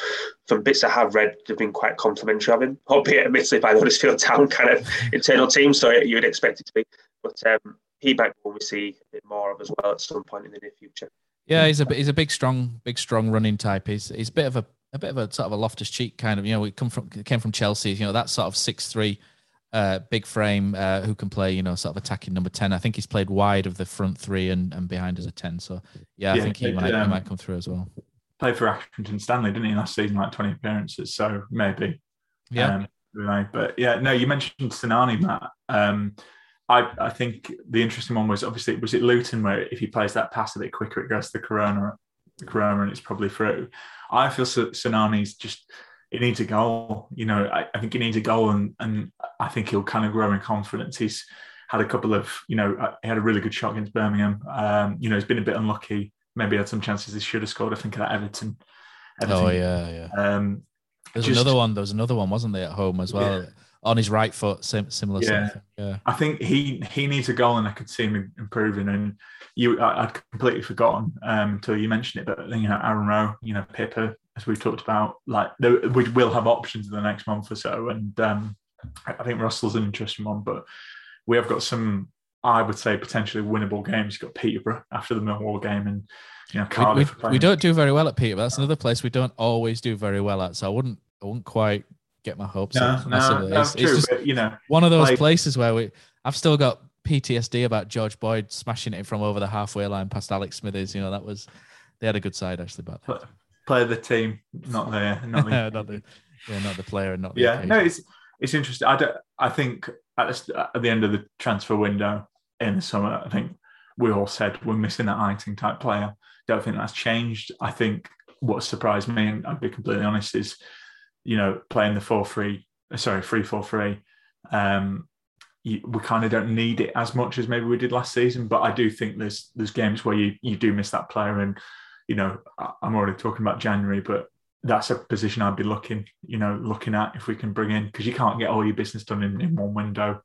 from bits I have read, they've been quite complimentary of him, albeit admittedly by the Huddersfield Town kind of internal team. So you would expect it to be. But um, he might probably see a bit more of as well at some point in the near future. Yeah, he's a he's a big, strong, big, strong running type. He's he's a bit of a A bit of a sort of a Loftus-Cheek kind of, you know, we come from came from Chelsea, you know, that sort of six three, uh, big frame, uh, who can play, you know, sort of attacking number ten. I think he's played wide of the front three and, and behind as a ten. So yeah, I yeah, think he, he, might, um, he might come through as well. Played for Accrington Stanley, didn't he, last season, like twenty appearances? So maybe, yeah. Um, but yeah, no, you mentioned Sinani, Matt. Um, I I think the interesting one was obviously was it Luton where if he plays that pass a bit quicker, it goes to the Corona. Corona and it's probably through. I feel Sinani's just, he needs a goal. You know, I, I think he needs a goal and and I think he'll kind of grow in confidence. He's had a couple of, you know, he had a really good shot against Birmingham. Um, you know, he's been a bit unlucky. Maybe had some chances he should have scored. I think at Everton. Everton. Oh, yeah, yeah. Um, There's just, another one. There was another one, wasn't there, at home as well? Yeah. On his right foot, sim- similar yeah. sort of thing. Yeah, I think he he needs a goal, and I could see him improving. And you, I, I'd completely forgotten um, until you mentioned it. But you know, Aaron Rowe, you know, Pipa, as we've talked about, like we will have options in the next month or so. And um, I think Russell's an interesting one, but we have got some, I would say, potentially winnable games. You've got Peterborough after the Millwall game, and you know, Cardiff. We, we, we don't do very well at Peterborough. That's another place we don't always do very well at. So I wouldn't, I wouldn't quite. Get my hopes no, up. No, no, it's, true, it's just but, you know, one of those like, places where we. I've still got P T S D about George Boyd smashing it from over the halfway line past Alex Smithers. You know, that was they had a good side actually, but play the team, not there, not the, not the yeah, not the player, and not the yeah. Occasion. No, it's it's interesting. I don't. I think at the, at the end of the transfer window in the summer, I think we all said we're missing that Eiting type player. Don't think that's changed. I think what surprised me, and I'll be completely honest, is. You know, playing the four three, sorry, three four three, um, you, we kind of don't need it as much as maybe we did last season. But I do think there's there's games where you you do miss that player, and you know, I'm already talking about January, but that's a position I'd be looking, you know, looking at if we can bring in because you can't get all your business done in, in one window.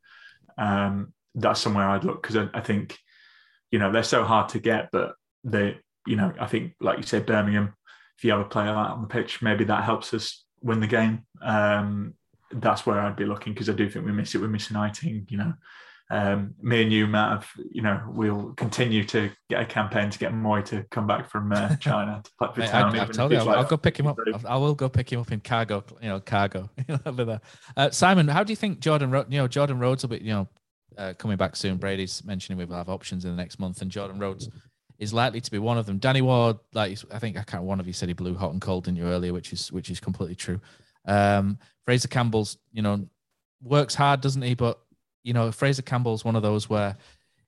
Um, that's somewhere I'd look because I, I think, you know, they're so hard to get, but they, you know, I think like you said, Birmingham. If you have a player like on the pitch, maybe that helps us. Win the game. Um, that's where I'd be looking, because I do think we miss it. We're missing Nighting, you know. Um, me and you, Matt, have, you know, we'll continue to get a campaign to get Moy to come back from uh, China to play for hey, Town. I, I told you, I'll, like, I'll go pick him up. I'll, I will go pick him up in cargo, you know, cargo over there. Uh, Simon, how do you think Jordan, Ro- you know, Jordan Rhodes will be, you know, uh, coming back soon? Brady's mentioning we will have options in the next month, and Jordan Rhodes is likely to be one of them. Danny Ward, like I think I can't. One of you said he blew hot and cold in you earlier, which is which is completely true. Um, Fraser Campbell's, you know, works hard, doesn't he? But you know, Fraser Campbell's one of those where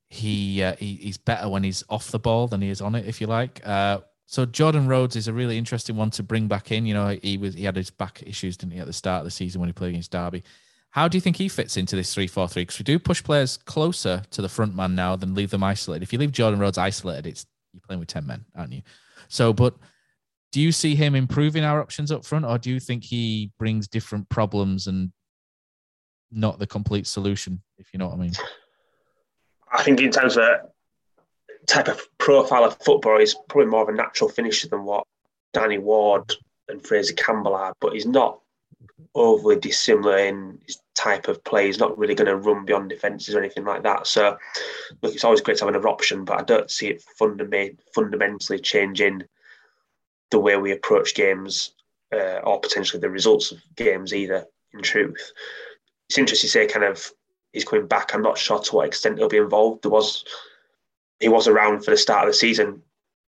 he, uh, he he's better when he's off the ball than he is on it, if you like. Uh, so Jordan Rhodes is a really interesting one to bring back in. You know, he was he had his back issues, didn't he, at the start of the season when he played against Derby. How do you think he fits into this three four three? Because we do push players closer to the front man now than leave them isolated. If you leave Jordan Rhodes isolated, it's you're playing with ten men, aren't you? So, but do you see him improving our options up front, or do you think he brings different problems and not the complete solution, if you know what I mean? I think in terms of a type of profile of football, he's probably more of a natural finisher than what Danny Ward and Fraser Campbell are, but he's not overly dissimilar in his type of play. He's not really going to run beyond defences or anything like that. So, look, it's always great to have another option, but I don't see it fundament- fundamentally changing the way we approach games uh, or potentially the results of games either, in truth. It's interesting to say kind of he's coming back. I'm not sure to what extent he'll be involved. There was He was around for the start of the season,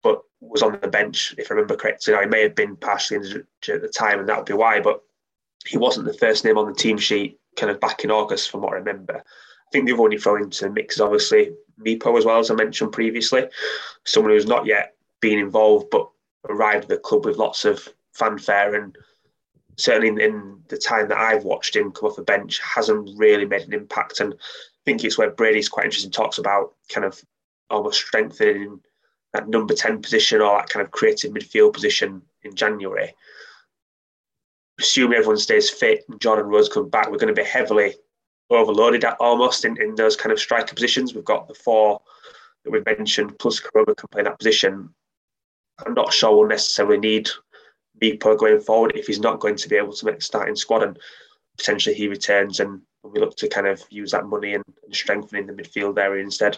but was on the bench, if I remember correctly. Now, he may have been partially injured at the time, and that would be why, but he wasn't the first name on the team sheet kind of back in August, from what I remember. I think the other one you throw into the mix is obviously Mipo as well, as I mentioned previously. Someone who's not yet been involved, but arrived at the club with lots of fanfare, and certainly in the time that I've watched him come off the bench, hasn't really made an impact. And I think it's where Brady's quite interesting, talks about kind of almost strengthening that number ten position or that kind of creative midfield position in January. Assuming everyone stays fit and Jordan Rhodes come back, we're going to be heavily overloaded at almost in, in those kind of striker positions. We've got the four that we've mentioned, plus Corona can play in that position. I'm not sure we'll necessarily need Mipo going forward if he's not going to be able to make the starting squad, and potentially he returns and we look to kind of use that money and, and strengthening the midfield area instead.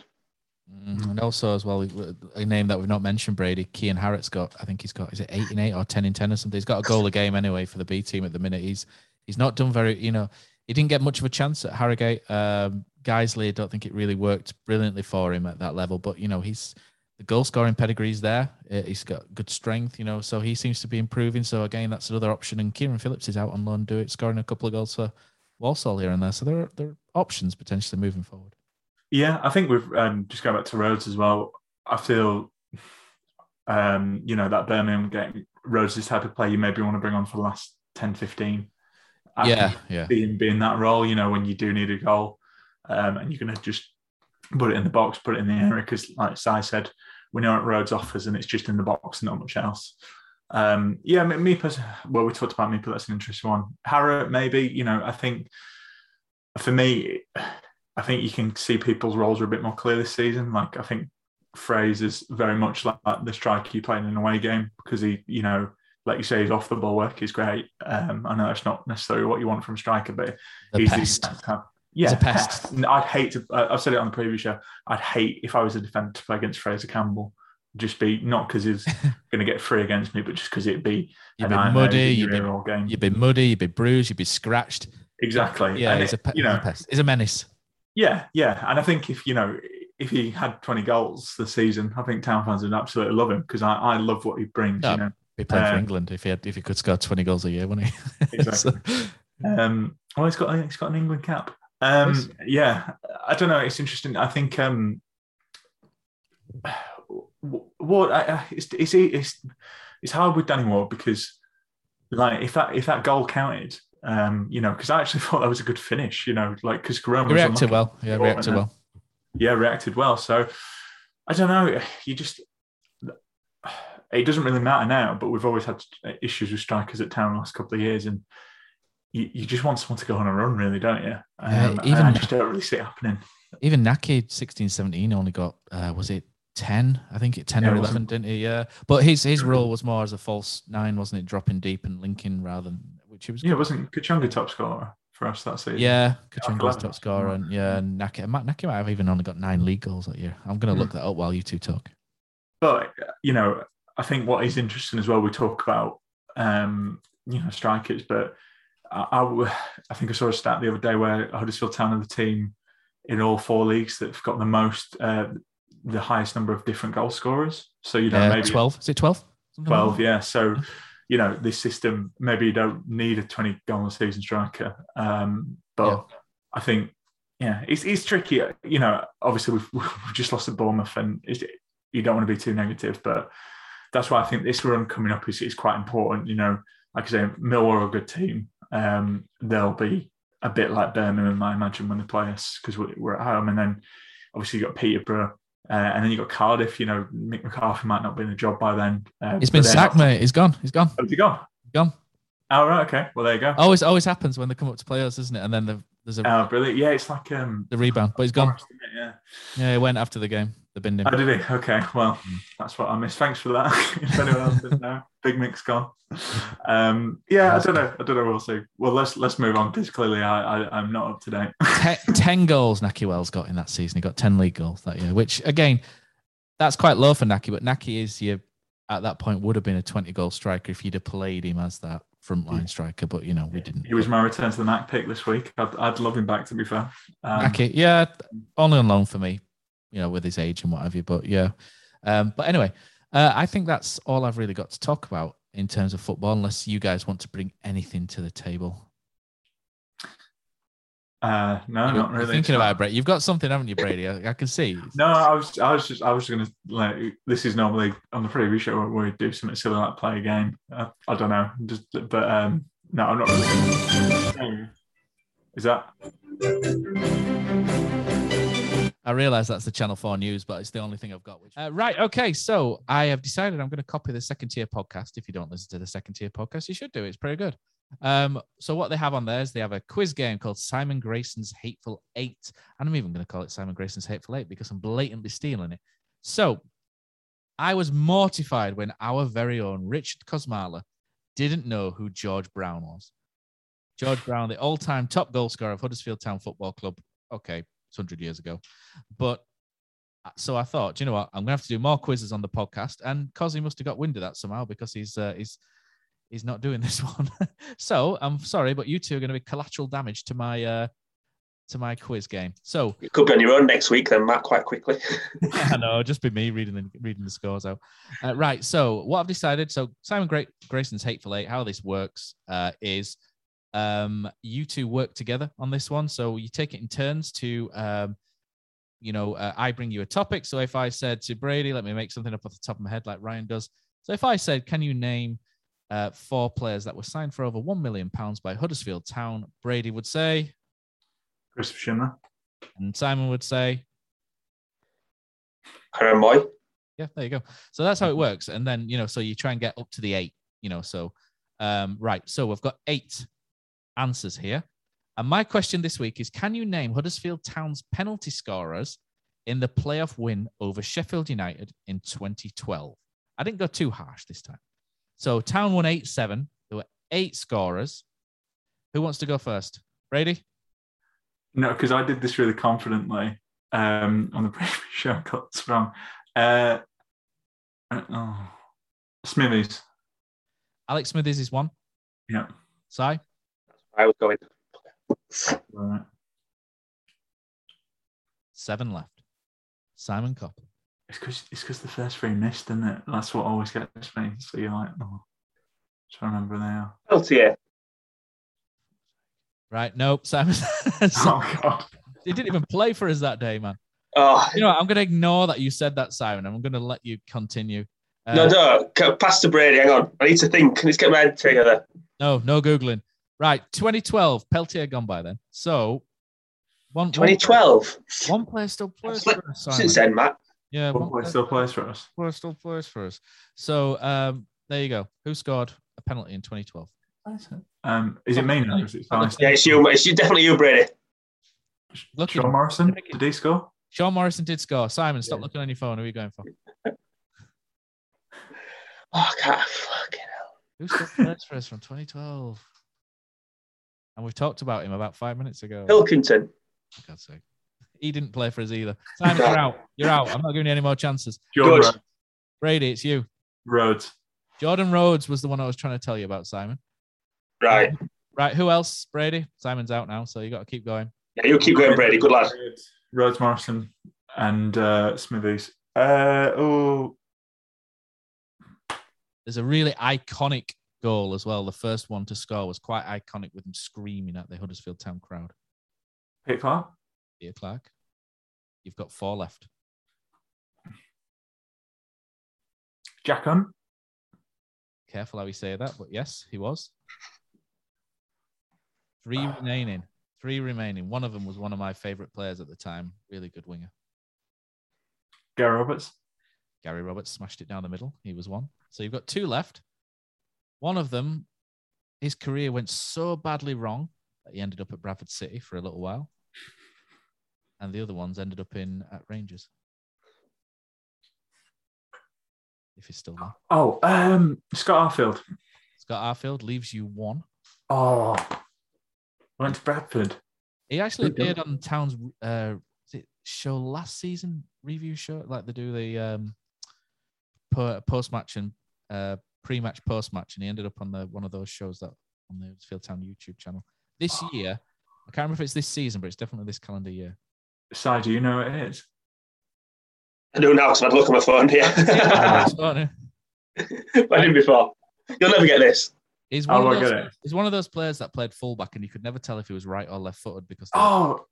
Mm, and also as well, a name that we've not mentioned, Brady, Kean Harrett's got, I think he's got, is it eight in eight or ten in ten or something? He's got a goal a game anyway for the B team at the minute. He's he's not done very, you know, he didn't get much of a chance at Harrogate. Um, Geisley, I don't think it really worked brilliantly for him at that level, but, you know, he's the goal-scoring pedigree's there. He's got good strength, you know, so he seems to be improving. So, again, that's another option. And Kieran Phillips is out on loan, do it, scoring a couple of goals for Walsall here and there. So there are, there are options potentially moving forward. Yeah, I think we've, um, just going back to Rhodes as well, I feel, um, you know, that Birmingham game, Rhodes is the type of player you maybe want to bring on for the last ten, fifteen. I yeah, yeah. Being, being that role, you know, when you do need a goal um, and you're going to just put it in the box, put it in the area, because like Si said, we know what Rhodes offers and it's just in the box and not much else. Um, yeah, Mipa, well, we talked about Mipa, that's an interesting one. Harrogate, maybe, you know, I think for me, I think you can see people's roles are a bit more clear this season. Like, I think Fraser's very much like the striker you play in an away game, because he, you know, like you say, his off the ball work is great. Um, I know that's not necessarily what you want from a striker, but the he's pest. the exact type. Yeah, it's a pest. I'd hate to, I've said it on the previous show, I'd hate if I was a defender to play against Fraser Campbell. Just be, not because he's going to get free against me, but just because it'd be you'd be muddy, you'd be, game. you'd be muddy, you'd be bruised, you'd be scratched. Exactly. Yeah, and it's it, a, you know, a pest. It's a menace. Yeah, yeah. And I think if, you know, if he had twenty goals this season, I think Town fans would absolutely love him, because I, I love what he brings. No, you know, he played um, for England if he had, if he could score twenty goals a year, wouldn't he? Exactly. so. um, well, he's got he's got an England cap. Um, yeah, I don't know. It's interesting. I think um, what I, I, it's, it's it's it's hard with Danny Ward, because like if that if that goal counted, um, you know, because I actually thought that was a good finish, you know, like because Corona reacted well, yeah, reacted well, yeah, reacted well. So I don't know. You just it doesn't really matter now, but we've always had issues with strikers at Town the last couple of years, and You, you just want someone to go on a run, really, don't you? Um, yeah, even, I just don't really see it happening. Even Naki, sixteen seventeen, only got, uh, was it ten? I think it ten yeah, or eleven, it didn't he? Yeah. But his his role was more as a false nine, wasn't it? Dropping deep and linking rather than, which he was. Yeah, good. Wasn't Kachunga top scorer for us that season. Yeah, Kachanga's top scorer, and yeah, Naki, Naki might have even only got nine league goals that year. I'm going to look that up while you two talk. But you know, I think what is interesting as well, we talk about um, you know, strikers, but I, I, I think I saw a stat the other day where Huddersfield Town are the team in all four leagues that've got the most, uh, the highest number of different goal scorers. So you know, uh, maybe twelve. Is it twelve? Twelve, yeah. So. You know, this system, maybe you don't need a twenty-goal season striker. Um, but yeah. I think, yeah, it's it's tricky. You know, obviously, we've, we've just lost to Bournemouth and it's, you don't want to be too negative. But that's why I think this run coming up is, is quite important. You know, like I say, Millwall are a good team. Um, they'll be a bit like Birmingham, I imagine, when they play us because we're at home. And then, obviously, you've got Peterborough. Uh, and then you've got Cardiff, you know, Mick McCarthy might not be in the job by then. Uh, He's been sacked, mate. He's gone. He's gone. Oh, he gone? Gone. Oh, right. Okay. Well, there you go. Always always happens when they come up to play us, isn't it? And then there's a... Oh, brilliant. Yeah, it's like... Um, the rebound, but he's gone. Yeah. yeah, he went after the game. They binned him. Oh, did he? Okay. Well, that's what I missed. Thanks for that. If anyone else didn't know, Big Mick's gone. Um, yeah, I don't know. I don't know. We'll see. Well, let's let's move on because clearly I, I, I'm not up to date. ten, ten goals Naki Wells got in that season. He got ten league goals that year, which again, that's quite low for Naki. But Naki is your, at that point would have been a twenty-goal striker if you'd have played him as that frontline yeah. striker. But you know, we didn't. He was my return to the Mac pick this week. I'd, I'd love him back, to be fair. Um, Naki, yeah, only on loan for me. You know, with his age and what have you, but yeah. Um, but anyway, uh, I think that's all I've really got to talk about in terms of football, unless you guys want to bring anything to the table. Uh, no, You're not really. Thinking about it, Brady. You've got something, haven't you, Brady? I, I can see. No, I was, I was just, I was going to. Like, this is normally on the previous show where we do something silly like play a game. Uh, I don't know, just but um, no, I'm not really. Is that? I realise that's the Channel four news, but it's the only thing I've got. Which... Uh, right, okay, so I have decided I'm going to copy the Second Tier podcast. If you don't listen to the Second Tier podcast, you should do. It's pretty good. Um, so what they have on there is they have a quiz game called Simon Grayson's Hateful Eight. And I'm even going to call it Simon Grayson's Hateful Eight because I'm blatantly stealing it. So I was mortified when our very own Richard Kosmala didn't know who George Brown was. George Brown, the all-time top goal scorer of Huddersfield Town Football Club. Okay. one hundred years ago. But so I thought, do you know what? I'm going to have to do more quizzes on the podcast. And Cozzy must have got wind of that somehow because he's uh, he's he's not doing this one. So I'm sorry, but you two are going to be collateral damage to my uh, to my quiz game. So you could be on your own next week then, Matt, quite quickly. I know, just be me reading the, reading the scores out. Uh, right, so what I've decided, so Simon Gray- Grayson's Hateful Eight, how this works uh, is... Um, you two work together on this one. So you take it in turns to, um, you know, uh, I bring you a topic. So if I said to Brady, let me make something up off the top of my head like Ryan does. So if I said, can you name uh, four players that were signed for over one million pounds by Huddersfield Town? Brady would say... Christopher Schindler. And Simon would say... Aaron Rowe. Yeah, there you go. So that's how it works. And then, you know, so you try and get up to the eight, you know, so... Um, right, so we've got eight answers here. And my question this week is, can you name Huddersfield Town's penalty scorers in the playoff win over Sheffield United in twenty twelve? I didn't go too harsh this time. So Town won eight seven. There were eight scorers. Who wants to go first? Brady? No, because I did this really confidently um, on the previous show. I got this wrong. Uh, oh. Smithies. Alex Smithies is one. Yeah. Si? I was going right. Seven left. Simon Coppell. It's because it's because the first three missed, isn't it? That's what always gets me. So you're like, oh, trying to remember now. L T A. Right. Nope. Simon. Oh God. He didn't even play for us that day, man. Oh. You know what? I'm going to ignore that you said that, Simon. I'm going to let you continue. Uh, no, no. Pass to Brady. Hang on. I need to think. Let's get my head together. No, no googling. Right, twenty twelve, Peltier gone by then. So, one twenty twelve. One, one player still plays for us. Since then, Matt. Yeah, one, one player still plays for us. One player still plays for us. So, um, there you go. Who scored a penalty in twenty twelve? Um, is it me now? Is it five? Yeah, it's you. It's you, definitely you, Brady. Look, Sean Morrison, did, did he score? Sean Morrison did score. Simon, stop yeah. looking on your phone. Who are you going for? Oh, God, fucking hell. Who still plays for us from twenty twelve? And we've talked about him about five minutes ago. Pilkington. For God's sake. He didn't play for us either. Simon, you're out. You're out. I'm not giving you any more chances. Jordan Good. Rhodes. Brady, it's you. Rhodes. Jordan Rhodes was the one I was trying to tell you about, Simon. Right. Um, right. Who else? Brady. Simon's out now, so you got to keep going. Yeah, you'll keep going, Brady. Good lad. Rhodes, Morrison, and uh, Smithies. Uh, oh. There's a really iconic goal as well. The first one to score was quite iconic with him screaming at the Huddersfield Town crowd. Pete Clark? Peter Clark. You've got four left. Jack Hunt. Careful how we say that, but yes, he was. Three uh, remaining. Three remaining. One of them was one of my favourite players at the time. Really good winger. Gary Roberts. Gary Roberts smashed it down the middle. He was one. So you've got two left. One of them, his career went so badly wrong that he ended up at Bradford City for a little while. And the other ones ended up in at Rangers. If he's still there. Oh, um, Scott Arfield. Scott Arfield leaves you one. Oh, I went to Bradford. He actually appeared on Town's uh, is it show last season, review show, like they do the um, post-match and uh, pre-match, post-match, and he ended up on the one of those shows that on the Field Town YouTube channel. This oh. year, I can't remember if it's this season, but it's definitely this calendar year. Si, do you know what it is? I do now because I'd look at my phone here. I didn't before. You'll never get this. He's one, oh, of those, get it. he's one of those players that played fullback and you could never tell if he was right or left footed because they, oh.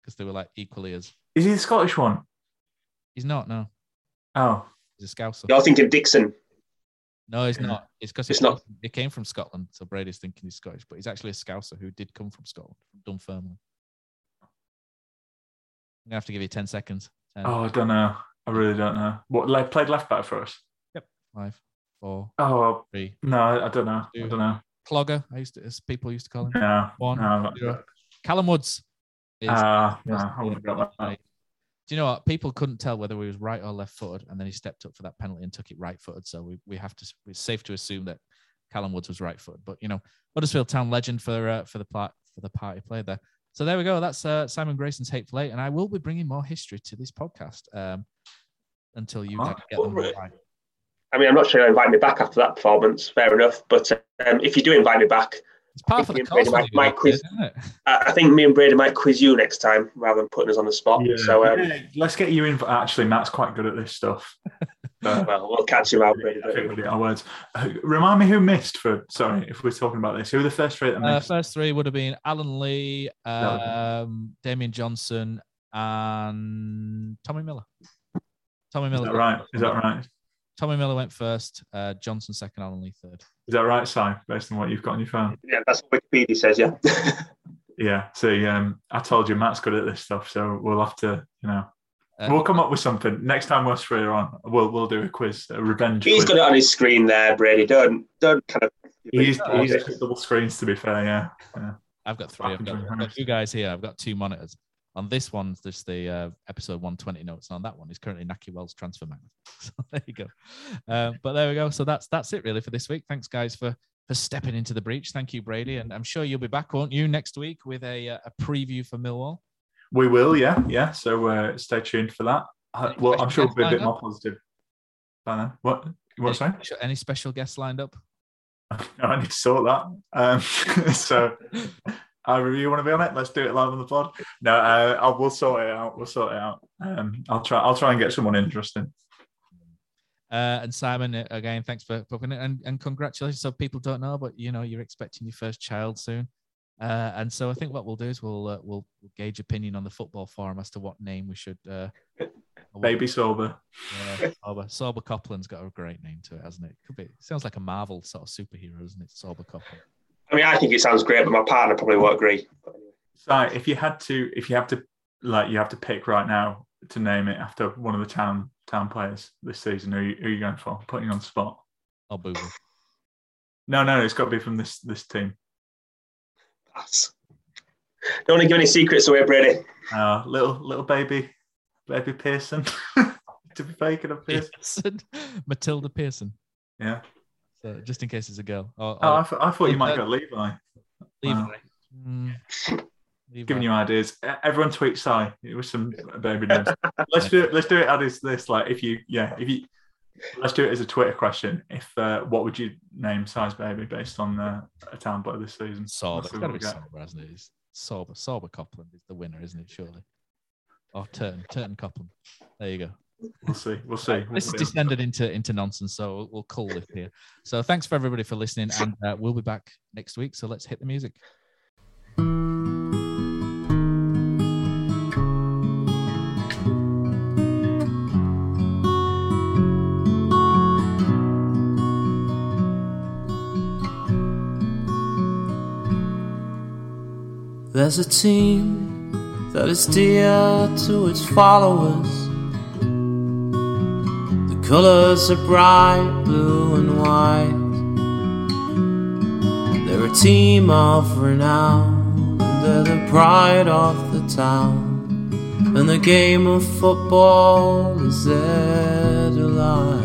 because they were like equally as... Is he the Scottish one? He's not, no. Oh. He's a Scouser. You're thinking Dixon. No, he's yeah. not. It's because it's not. He came from Scotland, so Brady's thinking he's Scottish, but he's actually a Scouser who did come from Scotland, from Dunfermline. I'm going to have to give you ten seconds. ten. Oh, I don't know. I really don't know. What, like, played left back for us? Yep. Five, four, oh, three. No, I don't know. Two. I don't know. Clogger, I used to, as people used to call him. No, One, no, zero. Callum Woods. Is, uh, no, I wouldn't have got that. Do you know what? People couldn't tell whether he was right or left-footed, and then he stepped up for that penalty and took it right-footed. So we, we have to. It's safe to assume that Callum Woods was right-footed. But you know, Huddersfield Town legend for uh, for the part for the part he played there. So there we go. That's uh, Simon Grayson's Hateful Eight, and I will be bringing more history to this podcast um, until you oh, get them right. I mean, I'm not sure you invite me back after that performance. Fair enough, but um, if you do invite me back, it's part of the course. Might, might quiz, isn't it? I think me and Brady might quiz you next time rather than putting us on the spot. Yeah. So um, yeah, let's get you in. For, actually, Matt's quite good at this stuff. But, well, we'll catch him out, Brady. I think we'll get our words. Uh, remind me who missed for. Sorry, if we're talking about this, who were the first three that missed? The uh, first three would have been Alan Lee, um, Damien Johnson, and Tommy Miller. Tommy Miller. Is that right? Is that right? Tommy Miller went first, uh, Johnson second, Alan Lee third. Is that right, Si, based on what you've got on your phone? Yeah, that's what Wikipedia says, yeah. yeah, see, um, I told you Matt's good at this stuff, so we'll have to, you know, uh, we'll come up with something. Next time we're three on, we'll we'll do a quiz, a revenge He's quiz. got it on his screen there, Brady. Don't, don't kind of... He's, he's got double screens, to be fair, yeah. yeah. I've got three. I've got, I've got two guys here. I've got two monitors. On this one, there's the uh, episode one twenty notes. And on that one is currently Naki Wells' transfer man. So there you go. Uh, but there we go. So that's that's it really for this week. Thanks, guys, for for stepping into the breach. Thank you, Brady. And I'm sure you'll be back, won't you, next week with a a preview for Millwall? We will, yeah. Yeah. So uh, stay tuned for that. Uh, well, I'm sure we'll be a bit more positive by then. What? What's that? Any special guests lined up? I need to sort that. Um, so... I really want to be on it. Let's do it live on the pod. No, uh, I'll, we'll sort it out. We'll sort it out. Um, I'll try. I'll try and get someone interesting. Uh, and Simon, again, thanks for booking it, and, and congratulations. So people don't know, but you know, you're expecting your first child soon, uh, and so I think what we'll do is we'll uh, we'll gauge opinion on the football forum as to what name we should. Uh, Baby Sorba. Yeah, Sorba. Sorba Copland's got a great name to it, hasn't it? Could be. It sounds like a Marvel sort of superhero, isn't it? Sorba Copland. I mean, I think it sounds great, but my partner probably won't agree. So, if you had to, if you have to, like, you have to pick right now to name it after one of the town town players this season, who are you, who are you going for? Putting on the spot. Oh, boo boo. No, no, it's got to be from this this team. That's... Don't want to give any secrets away, Brady. Uh, little little baby, baby Pedersen. To be faking a Pedersen. Matilda Pedersen. Yeah. So just in case it's a girl. Or, or oh, I, th- I thought you might go Levi. Wow. Mm. Giving you ideas. Everyone tweet Sai. It was some baby names. Let's do it. Let's do it as this. Like if you, yeah, if you. Let's do it as a Twitter question. If uh, what would you name Sai's baby based on uh, a town player this season? Sorba. It's got to be Sorba, hasn't it? It's Sorba. Sorba Copland is the winner, isn't it? Surely. Or Turton. Turton Copland. There you go. We'll see. We'll see. We'll this see. Is descended into, into nonsense, so we'll, we'll call it here. So thanks for everybody for listening, and uh, we'll be back next week. So let's hit the music. There's a team that is dear to its followers. The colours are bright blue and white. They're a team of renown. They're the pride of the town. And the game of football is their delight.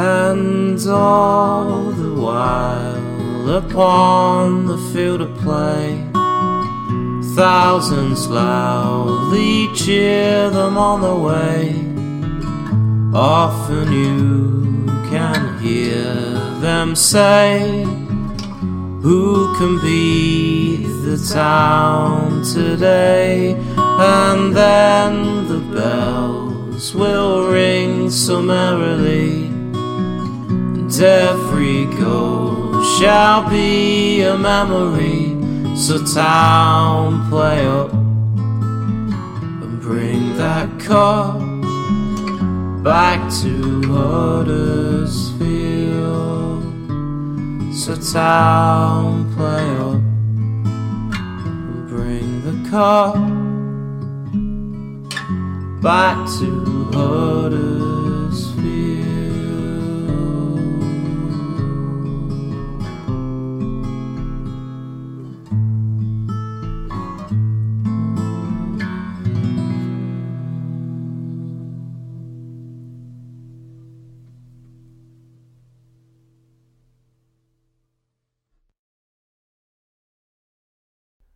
And all the while upon the field of play, thousands loudly cheer them on the way. Often you can hear them say, who can beat the town today? And then the bells will ring so merrily, every goal shall be a memory. So town, play up and bring that cup back to Huddersfield. So town, play up and bring the cup back to Huddersfield.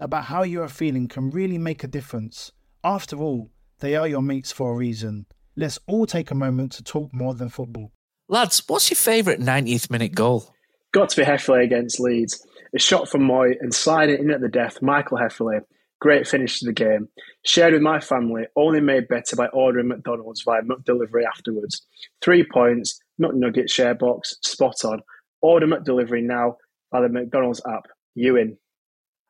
about how you are feeling can really make a difference. After all, they are your mates for a reason. Let's all take a moment to talk more than football. Lads, what's your favourite ninetieth minute goal? Got to be Heffley against Leeds. A shot from Moy and sliding in at the death, Michael Heffley. Great finish to the game. Shared with my family, only made better by ordering McDonald's via McDelivery afterwards. Three points, McNugget share box, spot on. Order McDelivery now by the McDonald's app. You in.